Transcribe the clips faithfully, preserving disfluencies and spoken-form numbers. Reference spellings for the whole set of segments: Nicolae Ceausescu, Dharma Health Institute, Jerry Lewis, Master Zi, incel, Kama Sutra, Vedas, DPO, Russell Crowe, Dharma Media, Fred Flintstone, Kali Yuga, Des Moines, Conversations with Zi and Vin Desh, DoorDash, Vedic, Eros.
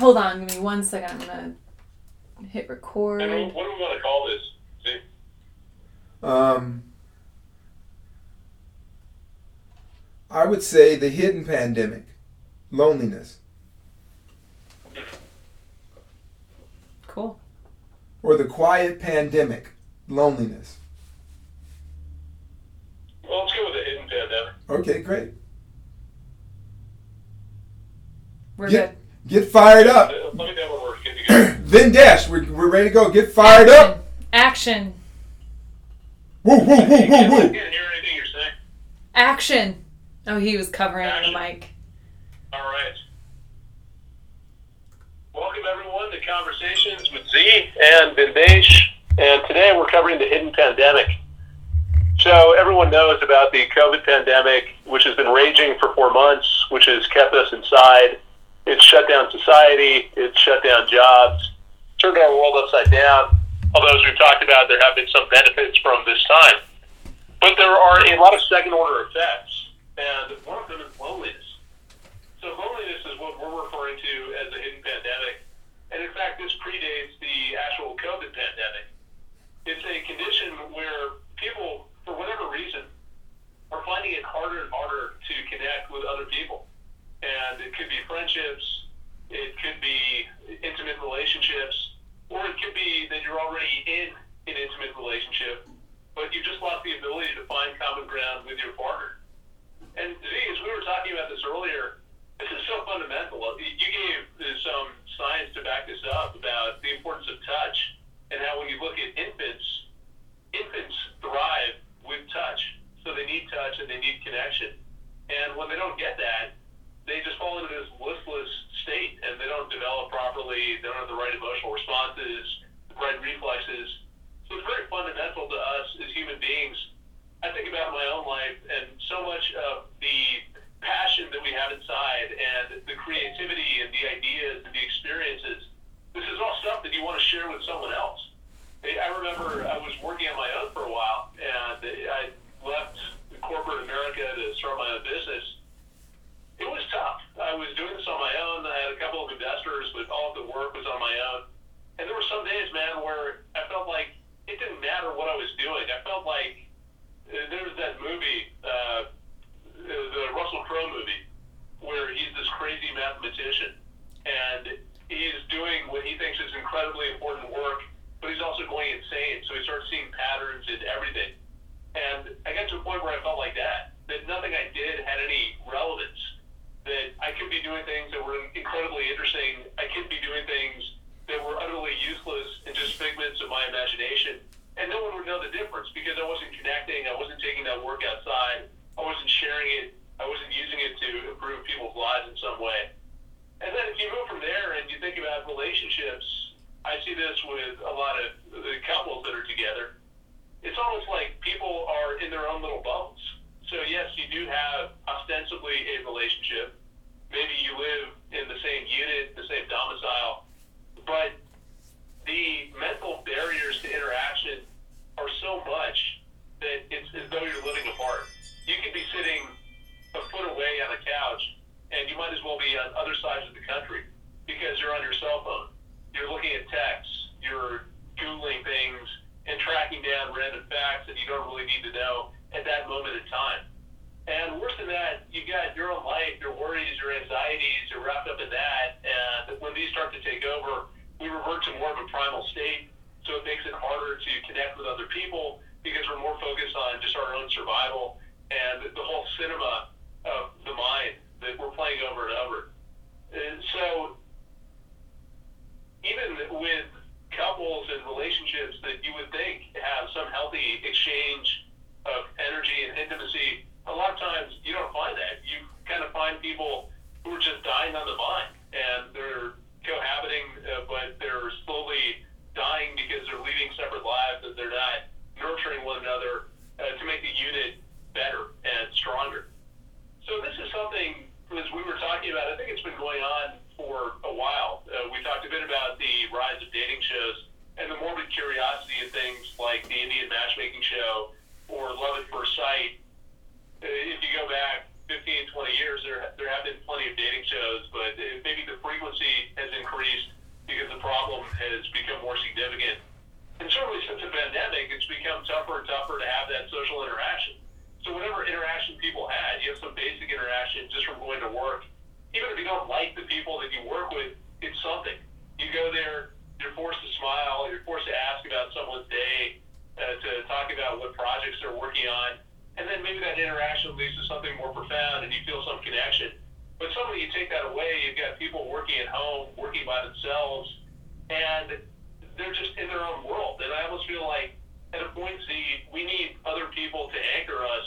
Hold on, give me one second. I'm going to hit record. And what do we want to call this? See? Um, I would say the hidden pandemic. Loneliness. Cool. Or the quiet pandemic. Loneliness. Well, let's go with the hidden pandemic. Okay, great. We're get, good. Get fired up. Let me know when we're good. Vin Desh, we're, we're ready to go. Get fired Action. Up. Action. Woo, woo, woo, woo, woo. I can't hear anything you're saying. Action. Oh, he was covering Action. The mic. All right. Welcome, everyone, to Conversations with Zi and Vin Desh. And today we're covering the hidden pandemic. So everyone knows about the COVID pandemic, which has been raging for four months, which has kept us inside. It's shut down society. It's shut down jobs. Turned our world upside down. Although, as we've talked about, there have been some benefits from this time. But there are a lot of second-order effects, and one of them is loneliness. So loneliness is what we're referring to as the hidden pandemic. And in fact, this predates the actual COVID pandemic. It's a condition where people, for whatever reason, are finding it harder and harder to connect with other people. And it could be friendships, it could be intimate relationships, or it could be that you're already in an intimate relationship, but you've just lost the ability to find common ground with your partner. And as we were talking about this earlier, this is so fundamental. You gave some science to back this up about the importance of touch and how when you look at infants, infants thrive with touch. So they need touch and they need connection. And when they don't get that, they just fall into this listless state, and they don't develop properly, they don't have the right emotional responses, the right reflexes. So it's very fundamental to us as human beings. I think about my own life, and so much of the passion that we have inside, and the creativity, and the ideas, and the experiences, this is all stuff that you want to share with someone else. I remember I was working on my own for a while, and I left corporate America to start my own business. It was tough. I was doing this on my own. I had a couple of investors, but all of the work was on my own. And there were some days, man, where I felt like it didn't matter what I was doing. I felt like uh, there was that movie, uh, the Russell Crowe movie, where he's this crazy mathematician. And he's doing what he thinks is incredibly important work, but he's also going insane. So he starts seeing patterns in everything. And I got to a point where I felt like that, that nothing I did had any relevance. That I could be doing things that were incredibly interesting. I could be doing things that were utterly useless and just figments of my imagination. And no one would know the difference because I wasn't connecting. I wasn't taking that work outside. I wasn't sharing it. I wasn't using it to improve people's lives in some way. And then if you move from there and you think about relationships, I see this with a lot of the couples that are together. It's almost like people are in their own little bubbles. So yes, you do have ostensibly a relationship. Maybe you live in the same unit, the same domicile, but the mental barriers to interaction are so much that it's as though you're living apart. You could be sitting a foot away on a couch, and you might as well be on other sides of the country because you're on your cell phone. You're looking at texts, you're Googling things, and tracking down random facts that you don't really need to know at that moment in time. And worse than that, you've got your own life, your worries, your anxieties, you're wrapped up in that, and when these start to take over, we revert to more of a primal state, so it makes it harder to connect with other people because we're more focused on just our own survival and the whole cinema of the mind that we're playing over and over. And so even with couples and relationships that you would think have some healthy exchange of energy and intimacy, a lot of times you don't find that. You kind of find people who are just dying on the vine, and they're cohabiting, uh, but they're slowly dying because they're leading separate lives and they're not nurturing one another uh, to make the unit better and stronger. So this is something, as we were talking about, I think it's been going on for a while. Uh, we talked a bit about the rise of dating shows and the morbid curiosity of things like the Indian matchmaking show, or love at first sight. If you go back fifteen, twenty years, there there have been plenty of dating shows, but has become more significant. And certainly since the pandemic, it's become tougher and tougher to have that social interaction. So whatever interaction people had, you have some basic interaction just from going to work. Even if you don't like the people that you work with, it's something. You go there, you're forced to smile, you're forced to ask about someone's day, uh, to talk about what projects they're working on. And then maybe that interaction leads to something more profound and you feel some connection. But suddenly you take that away, you've got people working at home, working by themselves, and they're just in their own world. And I almost feel like at a point, Z, we need other people to anchor us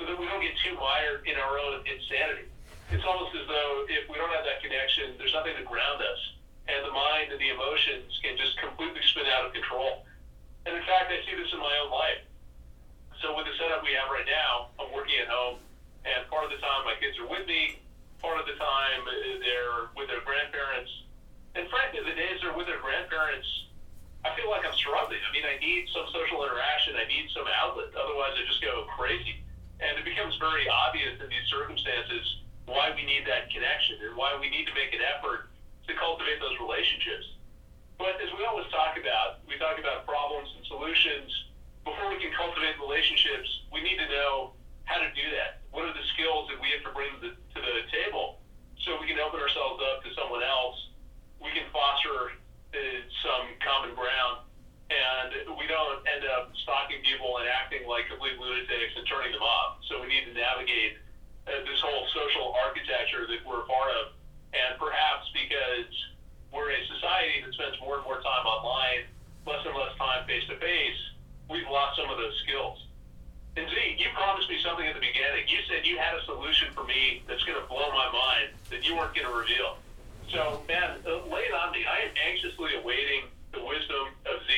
so that we don't get too mired in our own insanity. It's almost as though if we don't have that connection, there's nothing to ground us. And the mind and the emotions can just completely spin out of control. And in fact, I see this in my own life. So with the setup we have right now, I'm working at home, and part of the time my kids are with me, part of the time they're with their grandparents. And frankly, the days they're with their grandparents, I feel like I'm struggling. I mean, I need some social interaction. I need some outlet. Otherwise, I just go crazy. And it becomes very obvious in these circumstances why we need that connection and why we need to make an effort to cultivate those relationships. But as we always talk about, we talk about problems and solutions. Before we can cultivate relationships, we need to know how to do that. What are the skills that we have to bring to the, to the table so we can open ourselves up to someone else? We can foster uh, some common ground, and we don't end up stalking people and acting like complete lunatics and turning them off. So we need to navigate uh, this whole social architecture that we're a part of, and perhaps because we're a society that spends more and more time online, less and less time face-to-face, we've lost some of those skills. And Z, you promised me something at the beginning. You said you had a solution for me that's going to blow my mind that you weren't going to reveal. So, man, lay it on me. I am anxiously awaiting the wisdom of Z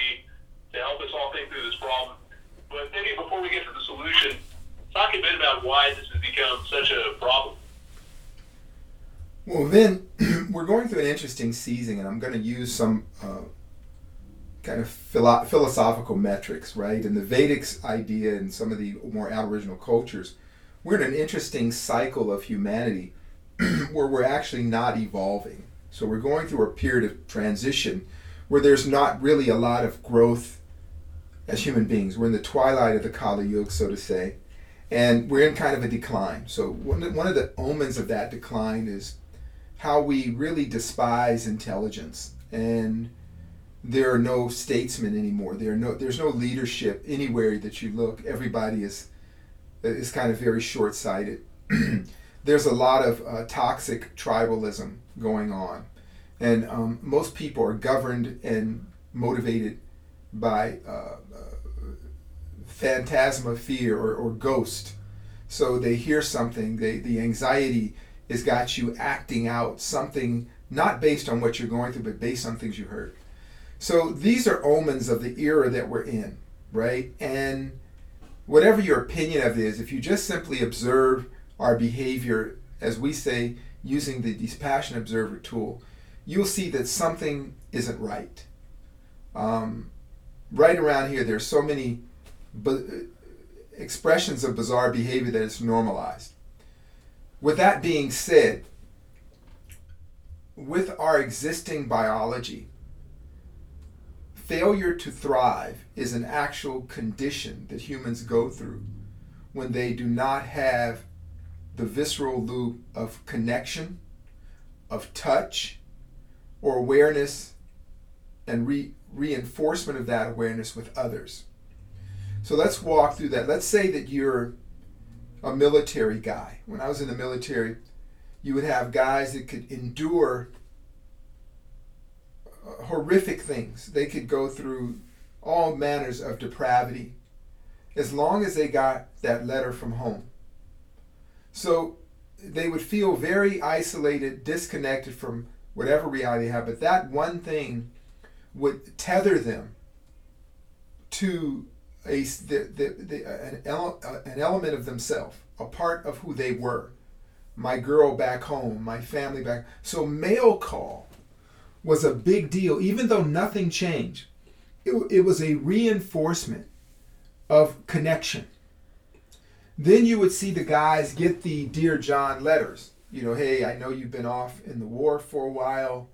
to help us all think through this problem. But maybe before we get to the solution, talk a bit about why this has become such a problem. Well, Vin, we're going through an interesting season, and I'm going to use some... Uh, kind of philo- philosophical metrics, right? And the Vedic idea and some of the more Aboriginal cultures, we're in an interesting cycle of humanity where we're actually not evolving. So we're going through a period of transition where there's not really a lot of growth as human beings. We're in the twilight of the Kali Yuga, so to say, and we're in kind of a decline. So one, one of the omens of that decline is how we really despise intelligence, and there are no statesmen anymore. There are no, there's no leadership anywhere that you look. Everybody is is kind of very short-sighted. There's a lot of uh, toxic tribalism going on. And um, most people are governed and motivated by uh, uh, phantasma fear or, or ghost. So they hear something, they, the anxiety has got you acting out something not based on what you're going through, but based on things you heard. So these are omens of the era that we're in, right? And whatever your opinion of it is, if you just simply observe our behavior, as we say, using the dispassionate observer tool, you'll see that something isn't right. Um, right around here, there's so many bu- expressions of bizarre behavior that it's normalized. With that being said, with our existing biology, failure to thrive is an actual condition that humans go through when they do not have the visceral loop of connection, of touch, or awareness, and re- reinforcement of that awareness with others. So let's walk through that. Let's say that you're a military guy. When I was in the military, you would have guys that could endure horrific things. They could go through all manners of depravity as long as they got that letter from home. So they would feel very isolated, disconnected from whatever reality they have, but that one thing would tether them to a, the, the, the, an, ele, an element of themselves, a part of who they were. My girl back home, my family back. So mail call was a big deal, even though nothing changed. It, it was a reinforcement of connection. Then you would see the guys get the Dear John letters. You know, hey, I know you've been off in the war for a while.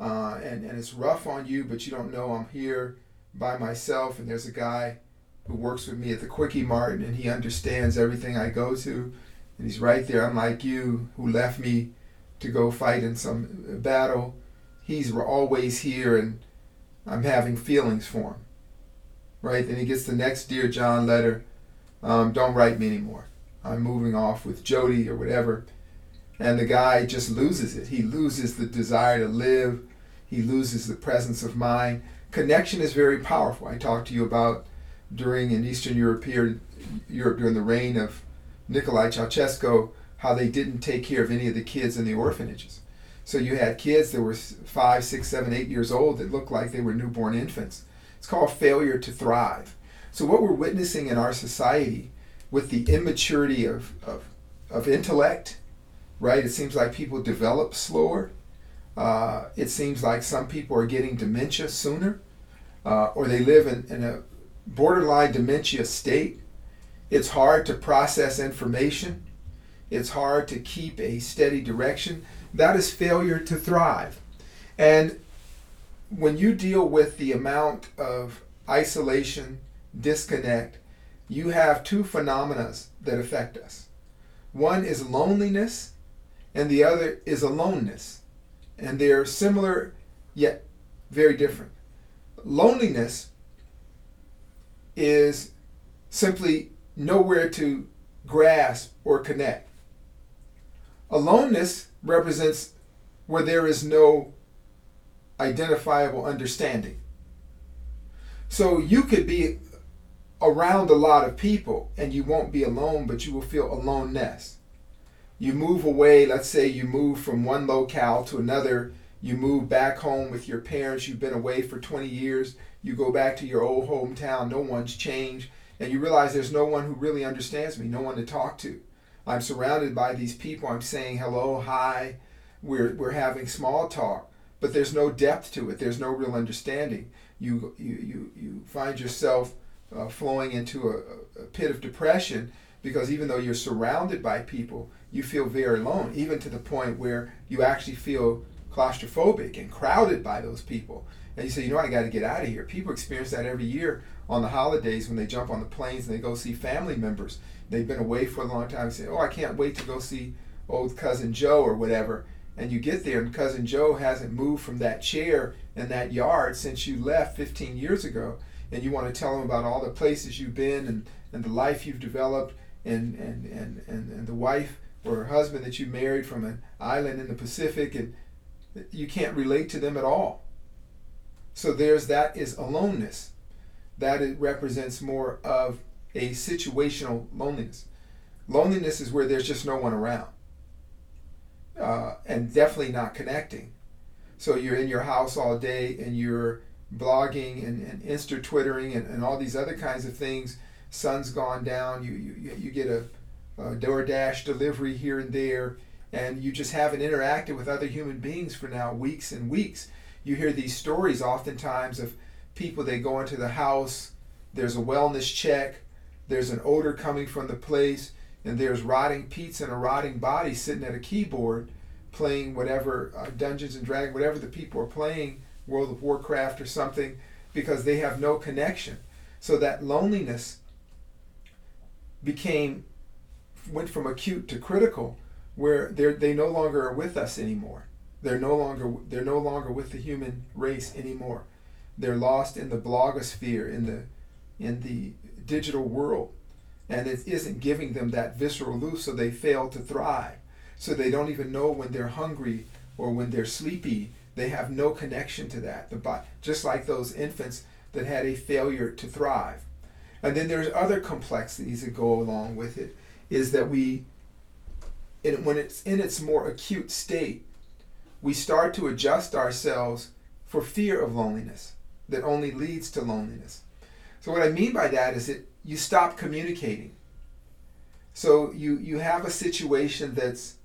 uh, and, and it's rough on you, but you don't know I'm here by myself, and there's a guy who works with me at the Quickie Mart, and he understands everything I go to, and he's right there, unlike you, who left me to go fight in some battle. He's always here, and I'm having feelings for him, right? Then he gets the next Dear John letter, um, don't write me anymore. I'm moving off with Jody or whatever. And the guy just loses it. He loses the desire to live. He loses the presence of mind. Connection is very powerful. I talked to you about during in Eastern Europe, Europe during the reign of Nicolae Ceausescu, how they didn't take care of any of the kids in the orphanages. So you had kids that were five, six, seven, eight years old that looked like they were newborn infants. It's called failure to thrive. So what we're witnessing in our society with the immaturity of, of, of intellect, right? It seems like people develop slower. Uh, it seems like some people are getting dementia sooner, uh, or they live in, in a borderline dementia state. It's hard to process information. It's hard to keep a steady direction. That is failure to thrive. And when you deal with the amount of isolation, disconnect, you have two phenomena that affect us. One is loneliness, and the other is aloneness. And they are similar, yet very different. Loneliness is simply nowhere to grasp or connect. Aloneness represents where there is no identifiable understanding. So you could be around a lot of people and you won't be alone, but you will feel aloneness. You move away, let's say you move from one locale to another, you move back home with your parents, you've been away for twenty years, you go back to your old hometown, no one's changed, and you realize there's no one who really understands me, no one to talk to. I'm surrounded by these people, I'm saying hello, hi, we're we're having small talk, but there's no depth to it, there's no real understanding. You, you, you, you find yourself uh, flowing into a, a pit of depression because even though you're surrounded by people, you feel very alone, even to the point where you actually feel claustrophobic and crowded by those people. And you say, you know what, I got to get out of here. People experience that every year on the holidays when they jump on the planes and they go see family members. They've been away for a long time and say, oh, I can't wait to go see old Cousin Joe or whatever. And you get there and Cousin Joe hasn't moved from that chair in that yard since you left fifteen years ago. And you want to tell him about all the places you've been and, and the life you've developed and, and, and, and, and the wife or her husband that you married from an island in the Pacific, and you can't relate to them at all. So there's that is aloneness. That it represents more of a situational loneliness. Loneliness is where there's just no one around, uh, and definitely not connecting. So you're in your house all day and you're blogging and, and Insta Twittering and, and all these other kinds of things. Sun's gone down, you, you, you get a Uh, DoorDash delivery here and there, and you just haven't interacted with other human beings for now weeks and weeks. You hear these stories oftentimes of people, they go into the house, there's a wellness check, there's an odor coming from the place, and there's rotting pizza and a rotting body sitting at a keyboard playing whatever, uh, Dungeons and Dragons, whatever the people are playing, World of Warcraft or something, because they have no connection. So that loneliness became went from acute to critical, where they they no longer are with us anymore. They're no longer they're no longer with the human race anymore. They're lost in the blogosphere, in the in the digital world, and it isn't giving them that visceral loop, so they fail to thrive. So they don't even know when they're hungry or when they're sleepy. They have no connection to that. The body, just like those infants that had a failure to thrive. And then there's other complexities that go along with it. Is that we, and when it's in its more acute state, we start to adjust ourselves for fear of loneliness that only leads to loneliness. So what I mean by that is that you stop communicating. So you, you have a situation that's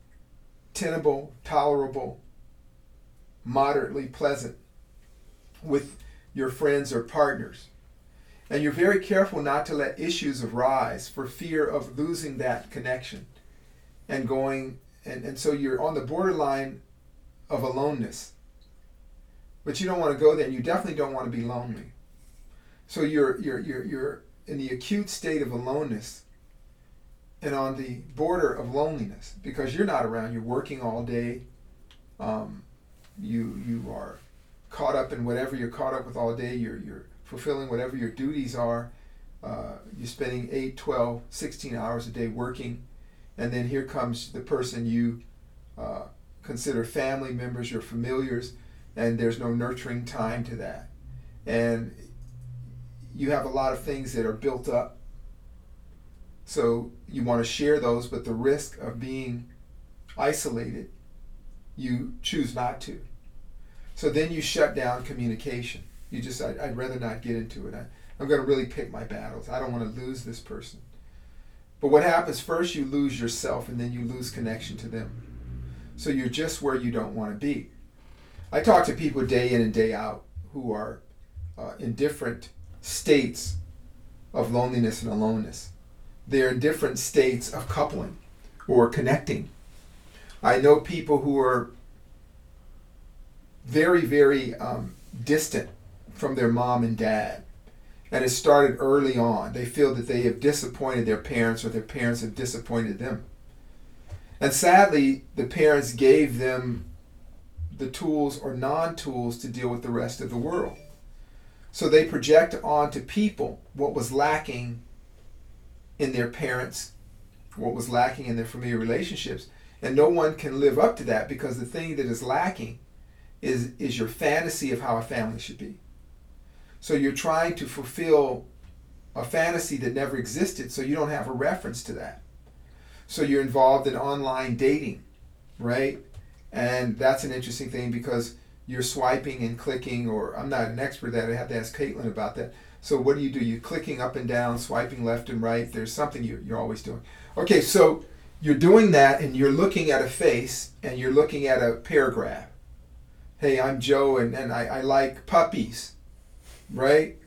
tenable, tolerable, moderately pleasant with your friends or partners. And you're very careful not to let issues arise for fear of losing that connection and going, and, and so you're on the borderline of aloneness. But you don't want to go there, and you definitely don't want to be lonely. So you're you're you're you're in the acute state of aloneness and on the border of loneliness because you're not around. You're working all day. Um, you you are caught up in whatever you're caught up with all day. You're you're fulfilling whatever your duties are. Uh, you're spending eight, twelve, sixteen hours a day working, and then here comes the person you uh, consider family members, your familiars, and there's no nurturing time to that. And you have a lot of things that are built up, so you want to share those, but the risk of being isolated, you choose not to. So then you shut down communication. You just, I'd, I'd rather not get into it. I, I'm going to really pick my battles. I don't want to lose this person. But what happens first, you lose yourself, and then you lose connection to them. So you're just where you don't want to be. I talk to people day in and day out who are uh, in different states of loneliness and aloneness. They're in different states of coupling or connecting. I know people who are very, very um, distant from their mom and dad. And it started early on. They feel that they have disappointed their parents or their parents have disappointed them. And sadly, the parents gave them the tools or non-tools to deal with the rest of the world. So they project onto people what was lacking in their parents, what was lacking in their familiar relationships. And no one can live up to that because the thing that is lacking is, is your fantasy of how a family should be. So you're trying to fulfill a fantasy that never existed, so you don't have a reference to that. So you're involved in online dating, right? And that's an interesting thing because you're swiping and clicking, or I'm not an expert at that, I have to ask Caitlin about that. So what do you do? You're clicking up and down, swiping left and right. There's something you're, you're always doing. Okay, so you're doing that and you're looking at a face and you're looking at a paragraph. Hey, I'm Joe and, and I, I like puppies. Right?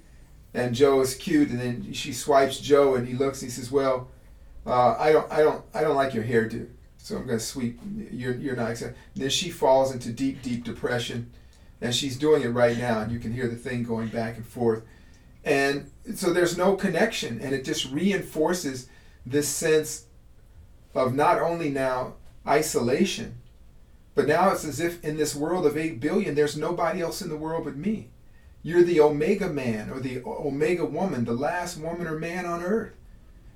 And Joe is cute, and then she swipes Joe, and he looks and he says, well, uh, I don't I don't I don't like your hairdo, so I'm gonna sweep you're you're not accepted. Then she falls into deep, deep depression, and she's doing it right now, and you can hear the thing going back and forth. And so there's no connection, and it just reinforces this sense of not only now isolation, but now it's as if in this world of eight billion, there's nobody else in the world but me. You're the omega man or the omega woman, the last woman or man on earth.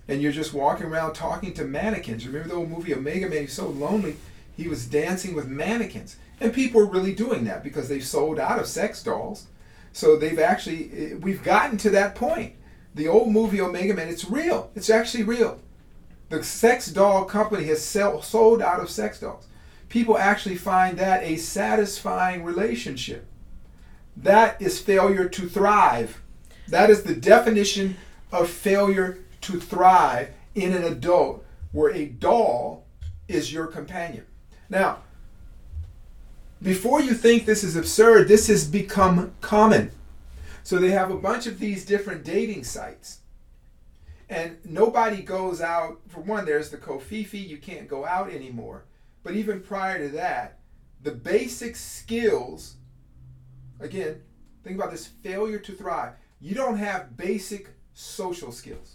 And you're just walking around talking to mannequins. Remember the old movie Omega Man? He's so lonely, he was dancing with mannequins. And people are really doing that because they've sold out of sex dolls. So they've actually, we've gotten to that point. The old movie Omega Man, it's real. It's actually real. The sex doll company has sell, sold out of sex dolls. People actually find that a satisfying relationship. That is failure to thrive. That is the definition of failure to thrive in an adult where a doll is your companion. Now, before you think this is absurd, this has become common. So they have a bunch of these different dating sites. And nobody goes out. For one, there's the Kofifi. You can't go out anymore. But even prior to that, the basic skills... Again, think about this failure to thrive. You don't have basic social skills.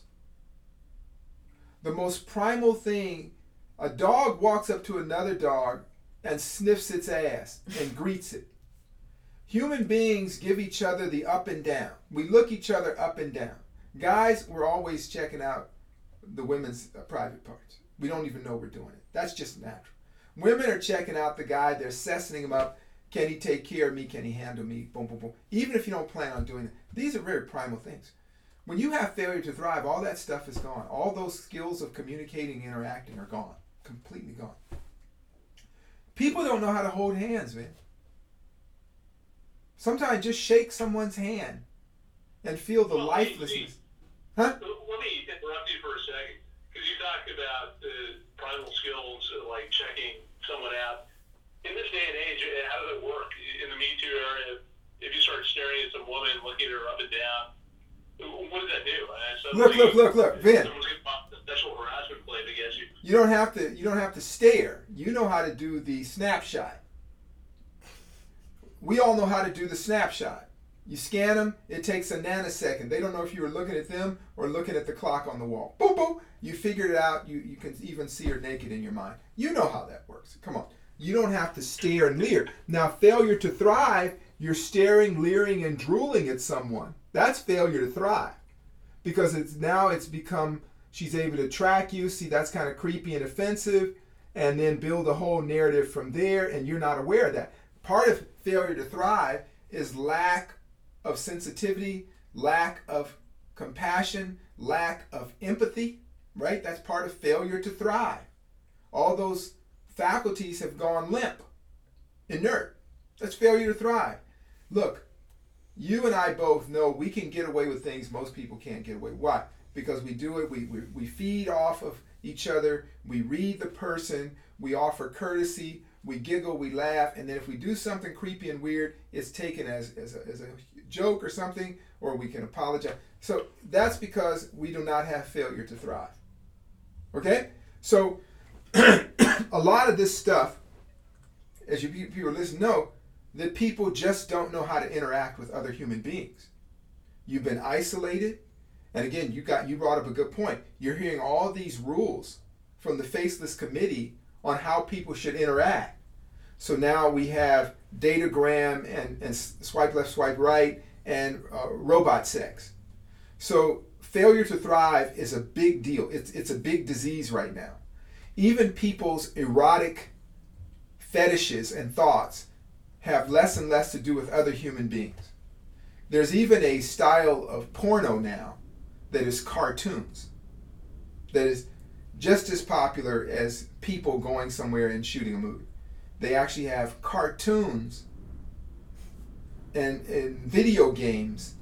The most primal thing, a dog walks up to another dog and sniffs its ass and greets it. Human beings give each other the up and down. We look each other up and down. Guys, we're always checking out the women's uh, private parts. We don't even know we're doing it. That's just natural. Women are checking out the guy. They're sessing him up. Can he take care of me? Can he handle me? Boom, boom, boom. Even if you don't plan on doing it. These are very primal things. When you have failure to thrive, all that stuff is gone. All those skills of communicating, interacting are gone. Completely gone. People don't know how to hold hands, man. Sometimes just shake someone's hand and feel the well, lifelessness. Let me, huh? Let me interrupt you for a second. Because you talked about uh, primal skills, uh, like checking someone out. In this day and age, how does it work? In the Me Too era, if you start staring at some woman, looking at her up and down, what does that do? Look, look, look, look, Vin. Someone's going to pop the sexual harassment claim against you. You don't have to. You don't have to stare. You know how to do the snapshot. we all know how to do the snapshot. You scan them, it takes a nanosecond. They don't know if you were looking at them or looking at the clock on the wall. Boop, boop. You figured it out. You, you can even see her naked in your mind. You know how that works. Come on. You don't have to stare and leer. Now, failure to thrive, you're staring, leering, and drooling at someone. That's failure to thrive. Because it's now it's become, she's able to track you. See, that's kind of creepy and offensive. And then build a whole narrative from there, and you're not aware of that. Part of failure to thrive is lack of sensitivity, lack of compassion, lack of empathy, right? That's part of failure to thrive. All those faculties have gone limp, inert. That's failure to thrive. Look, you and I both know we can get away with things most people can't get away. Why? Because we do it, we, we, we feed off of each other, we read the person, we offer courtesy, we giggle, we laugh, and then if we do something creepy and weird, it's taken as, as, a, as a joke or something, or we can apologize. So that's because we do not have failure to thrive. Okay? So a lot of this stuff, as you people listen, know that people just don't know how to interact with other human beings. You've been isolated. And again, you got you brought up a good point. You're hearing all these rules from the Faceless Committee on how people should interact. So now we have datagram and, and swipe left, swipe right, and uh, robot sex. So failure to thrive is a big deal. It's, it's a big disease right now. Even people's erotic fetishes and thoughts have less and less to do with other human beings. There's even a style of porno now that is cartoons, that is just as popular as people going somewhere and shooting a movie. They actually have cartoons and, and video games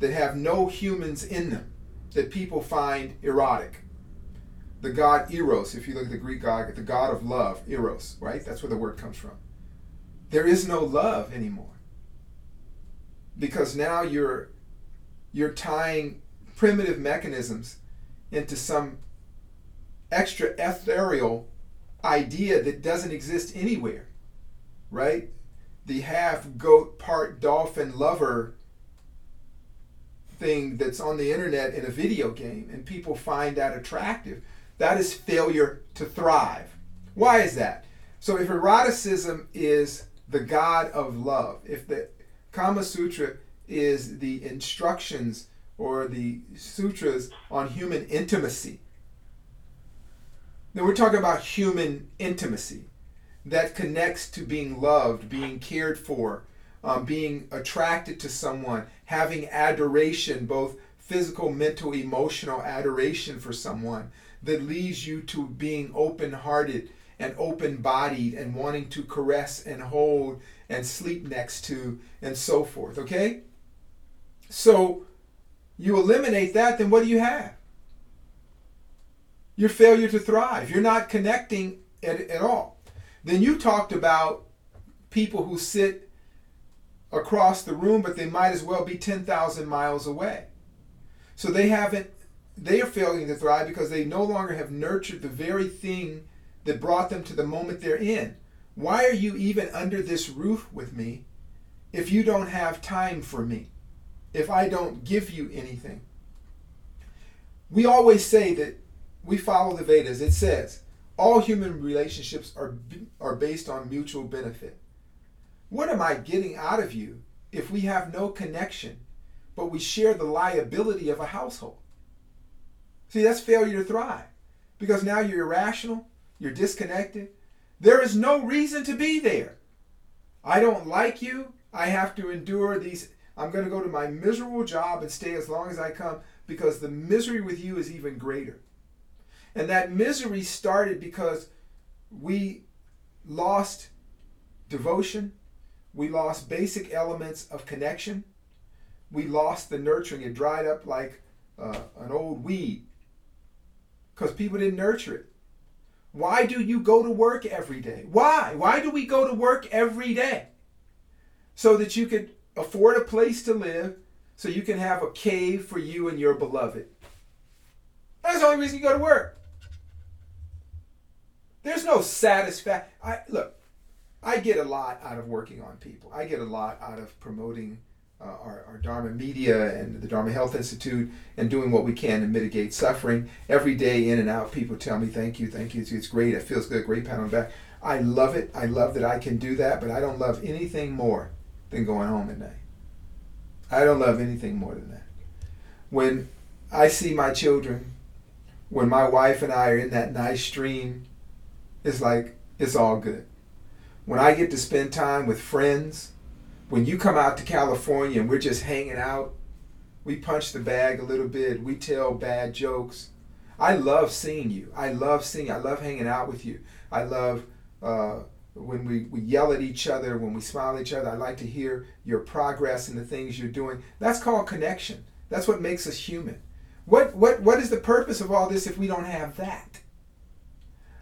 that have no humans in them that people find erotic. The god Eros, if you look at the Greek god, the god of love, Eros, right? That's where the word comes from. There is no love anymore because now you're you're tying primitive mechanisms into some extra ethereal idea that doesn't exist anywhere, right? The half goat, part dolphin lover thing that's on the internet in a video game, and people find that attractive. That is failure to thrive. Why is that? So if eroticism is the god of love, if the Kama Sutra is the instructions or the sutras on human intimacy, then we're talking about human intimacy that connects to being loved, being cared for, um, being attracted to someone, having adoration, both physical, mental, emotional adoration for someone that leads you to being open-hearted and open-bodied and wanting to caress and hold and sleep next to and so forth, okay? So you eliminate that, then what do you have? Your failure to thrive. You're not connecting at, at all. Then you talked about people who sit across the room, but they might as well be ten thousand miles away. So they haven't, they are failing to thrive because they no longer have nurtured the very thing that brought them to the moment they're in. Why are you even under this roof with me if you don't have time for me? If I don't give you anything. We always say that we follow the Vedas. It says, all human relationships are, are based on mutual benefit. What am I getting out of you if we have no connection, but we share the liability of a household? See, that's failure to thrive. Because now you're irrational, you're disconnected. There is no reason to be there. I don't like you. I have to endure these. I'm going to go to my miserable job and stay as long as I come because the misery with you is even greater. And that misery started because we lost devotion. We lost basic elements of connection. We lost the nurturing. It dried up like uh, an old weed because people didn't nurture it. Why do you go to work every day? Why? Why do we go to work every day? So that you could afford a place to live so you can have a cave for you and your beloved. That's the only reason you go to work. There's no satisfaction. I, look, I get a lot out of working on people. I get a lot out of promoting uh, our, our Dharma Media and the Dharma Health Institute and doing what we can to mitigate suffering. Every day in and out, people tell me, thank you, thank you, it's great, it feels good, great pat on the back. I love it. I love that I can do that, but I don't love anything more than going home at night. I don't love anything more than that. When I see my children, when my wife and I are in that nice stream, it's like, it's all good. When I get to spend time with friends, when you come out to California and we're just hanging out, we punch the bag a little bit, we tell bad jokes. I love seeing you. I love seeing you. I love hanging out with you. I love uh, when we, we yell at each other, when we smile at each other. I like to hear your progress and the things you're doing. That's called connection. That's what makes us human. What what what is the purpose of all this if we don't have that?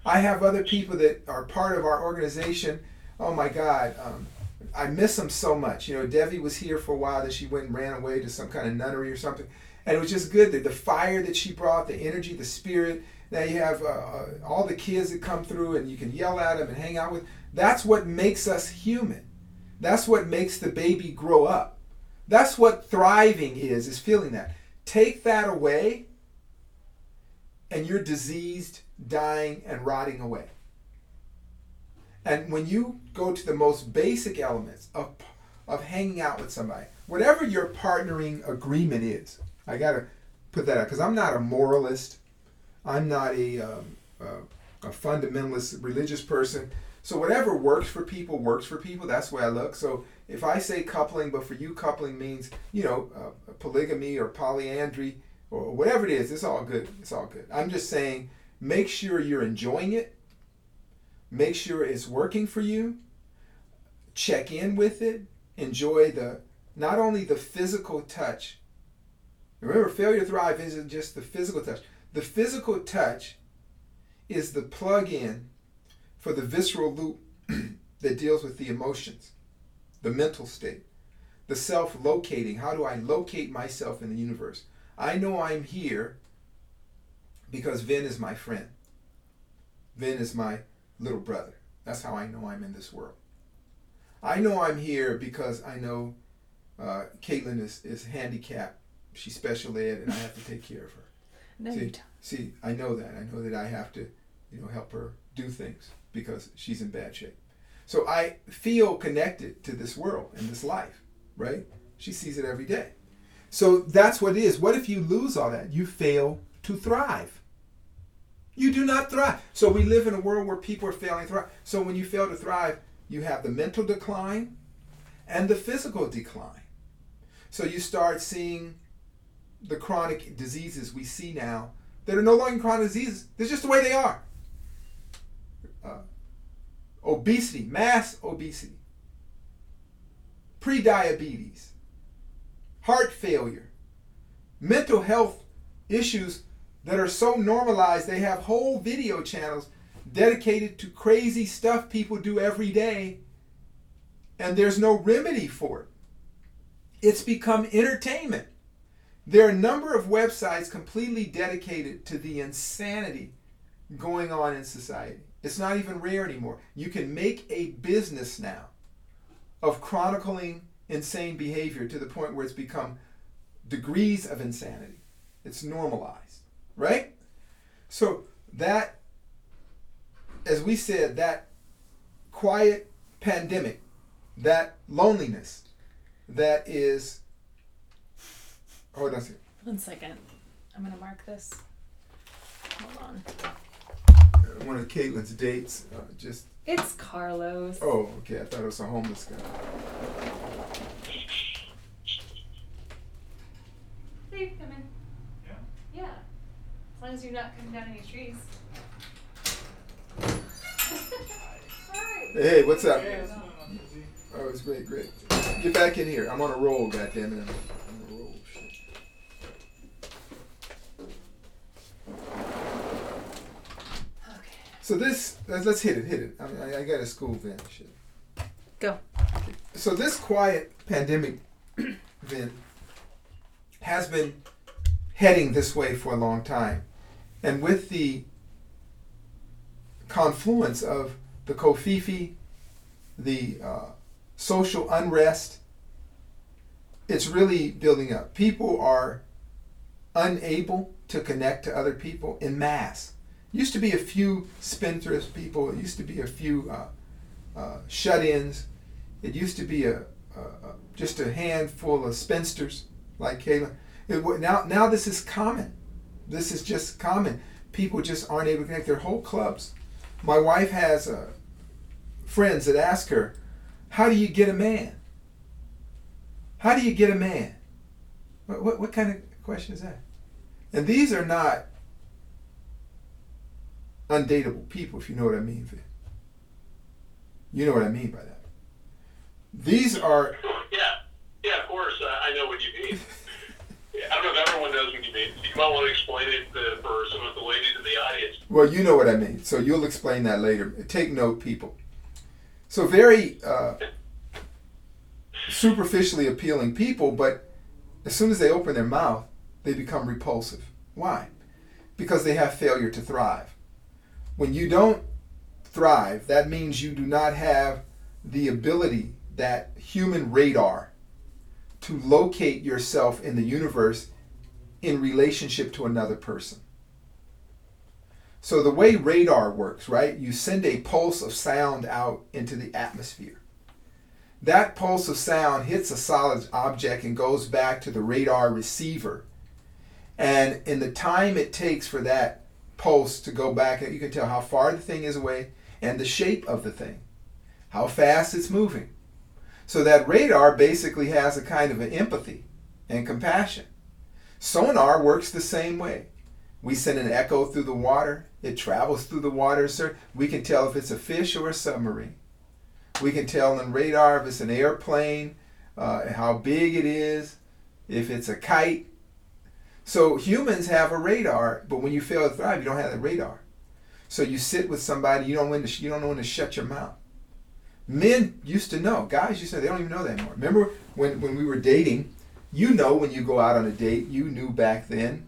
I have other people that are part of our organization. Oh my God, um, I miss them so much. You know, Devi was here for a while, that she went and ran away to some kind of nunnery or something. And it was just good, that the fire that she brought, the energy, the spirit. Now you have uh, all the kids that come through and you can yell at them and hang out with. That's what makes us human. That's what makes the baby grow up. That's what thriving is, is feeling that. Take that away, and you're diseased, dying, and rotting away. And when you go to the most basic elements of, of hanging out with somebody, whatever your partnering agreement is, I got to put that out, because I'm not a moralist. I'm not a, um, a, a fundamentalist religious person. So whatever works for people, works for people. That's the way I look. So if I say coupling, but for you coupling means, you know, uh, polygamy or polyandry or whatever it is, it's all good. It's all good. I'm just saying, make sure you're enjoying it. Make sure it's working for you. Check in with it. Enjoy the, not only the physical touch. Remember, failure to thrive isn't just the physical touch. The physical touch is the plug-in for the visceral loop that deals with the emotions, the mental state, the self-locating. How do I locate myself in the universe? I know I'm here because Vin is my friend. Vin is my little brother. That's how I know I'm in this world. I know I'm here because I know uh, Caitlin is, is handicapped. She's special ed and I have to take care of her. No, see, see, I know that. I know that I have to, you know, help her do things because she's in bad shape. So I feel connected to this world and this life, right? She sees it every day. So that's what it is. What if you lose all that? You fail to thrive. You do not thrive. So we live in a world where people are failing to thrive. So when you fail to thrive, you have the mental decline and the physical decline. So you start seeing the chronic diseases we see now that are no longer chronic diseases. They're just the way they are. Uh, obesity, mass obesity, prediabetes, heart failure, mental health issues that are so normalized they have whole video channels dedicated to crazy stuff people do every day, and there's no remedy for it. It's become entertainment. There are a number of websites completely dedicated to the insanity going on in society. It's not even rare anymore. You can make a business now of chronicling insane behavior to the point where it's become degrees of insanity. It's normalized, right? So that, as we said, that quiet pandemic, that loneliness, that is... Hold on a second. One second. I'm going to mark this. Hold on. One of Caitlin's dates, uh, just... It's Carlos. Oh, okay. I thought it was a homeless guy. They come in. Yeah? Yeah. As long as you're not cutting down any trees. Hi. Hey, what's up? Hey, what's going on, Susie? Oh, it's great, great. Get back in here. I'm on a roll, goddammit. So this, let's hit it, hit it. I, mean, I, I got a school Vin. Shit. Go. So this quiet pandemic, Vin, has been heading this way for a long time. And with the confluence of the Kofifi, the uh, social unrest, it's really building up. People are unable to connect to other people in mass. Used to be a few spendthrift people. It used to be a few uh, uh, shut-ins. It used to be a, a, a just a handful of spinsters like Kayla. It, now, now this is common. This is just common. People just aren't able to connect. Their whole clubs. My wife has uh, friends that ask her, "How do you get a man? How do you get a man?" What, what, what kind of question is that? And these are not undateable people, if you know what I mean. You know what I mean by that. These are... Yeah, yeah, of course. Uh, I know what you mean. I don't know if everyone knows what you mean. You might want to explain it uh, for some of the ladies in the audience. Well, you know what I mean, so you'll explain that later. Take note, people. So very uh, superficially appealing people, but as soon as they open their mouth, they become repulsive. Why? Because they have failure to thrive. When you don't thrive, that means you do not have the ability, that human radar, to locate yourself in the universe in relationship to another person. So the way radar works, right? You send a pulse of sound out into the atmosphere. That pulse of sound hits a solid object and goes back to the radar receiver. And in the time it takes for that pulse to go back, you can tell how far the thing is away and the shape of the thing, how fast it's moving. So that radar basically has a kind of an empathy and compassion. Sonar works the same way. We send an echo through the water. It travels through the water. Sir, we can tell if it's a fish or a submarine. We can tell on radar if it's an airplane, uh, how big it is, if it's a kite. So humans have a radar, but when you fail to thrive, you don't have the radar. So you sit with somebody, you don't know when to, you don't know when to shut your mouth. Men used to know. Guys used to know. They don't even know that anymore. Remember when, when we were dating, you know when you go out on a date, you knew back then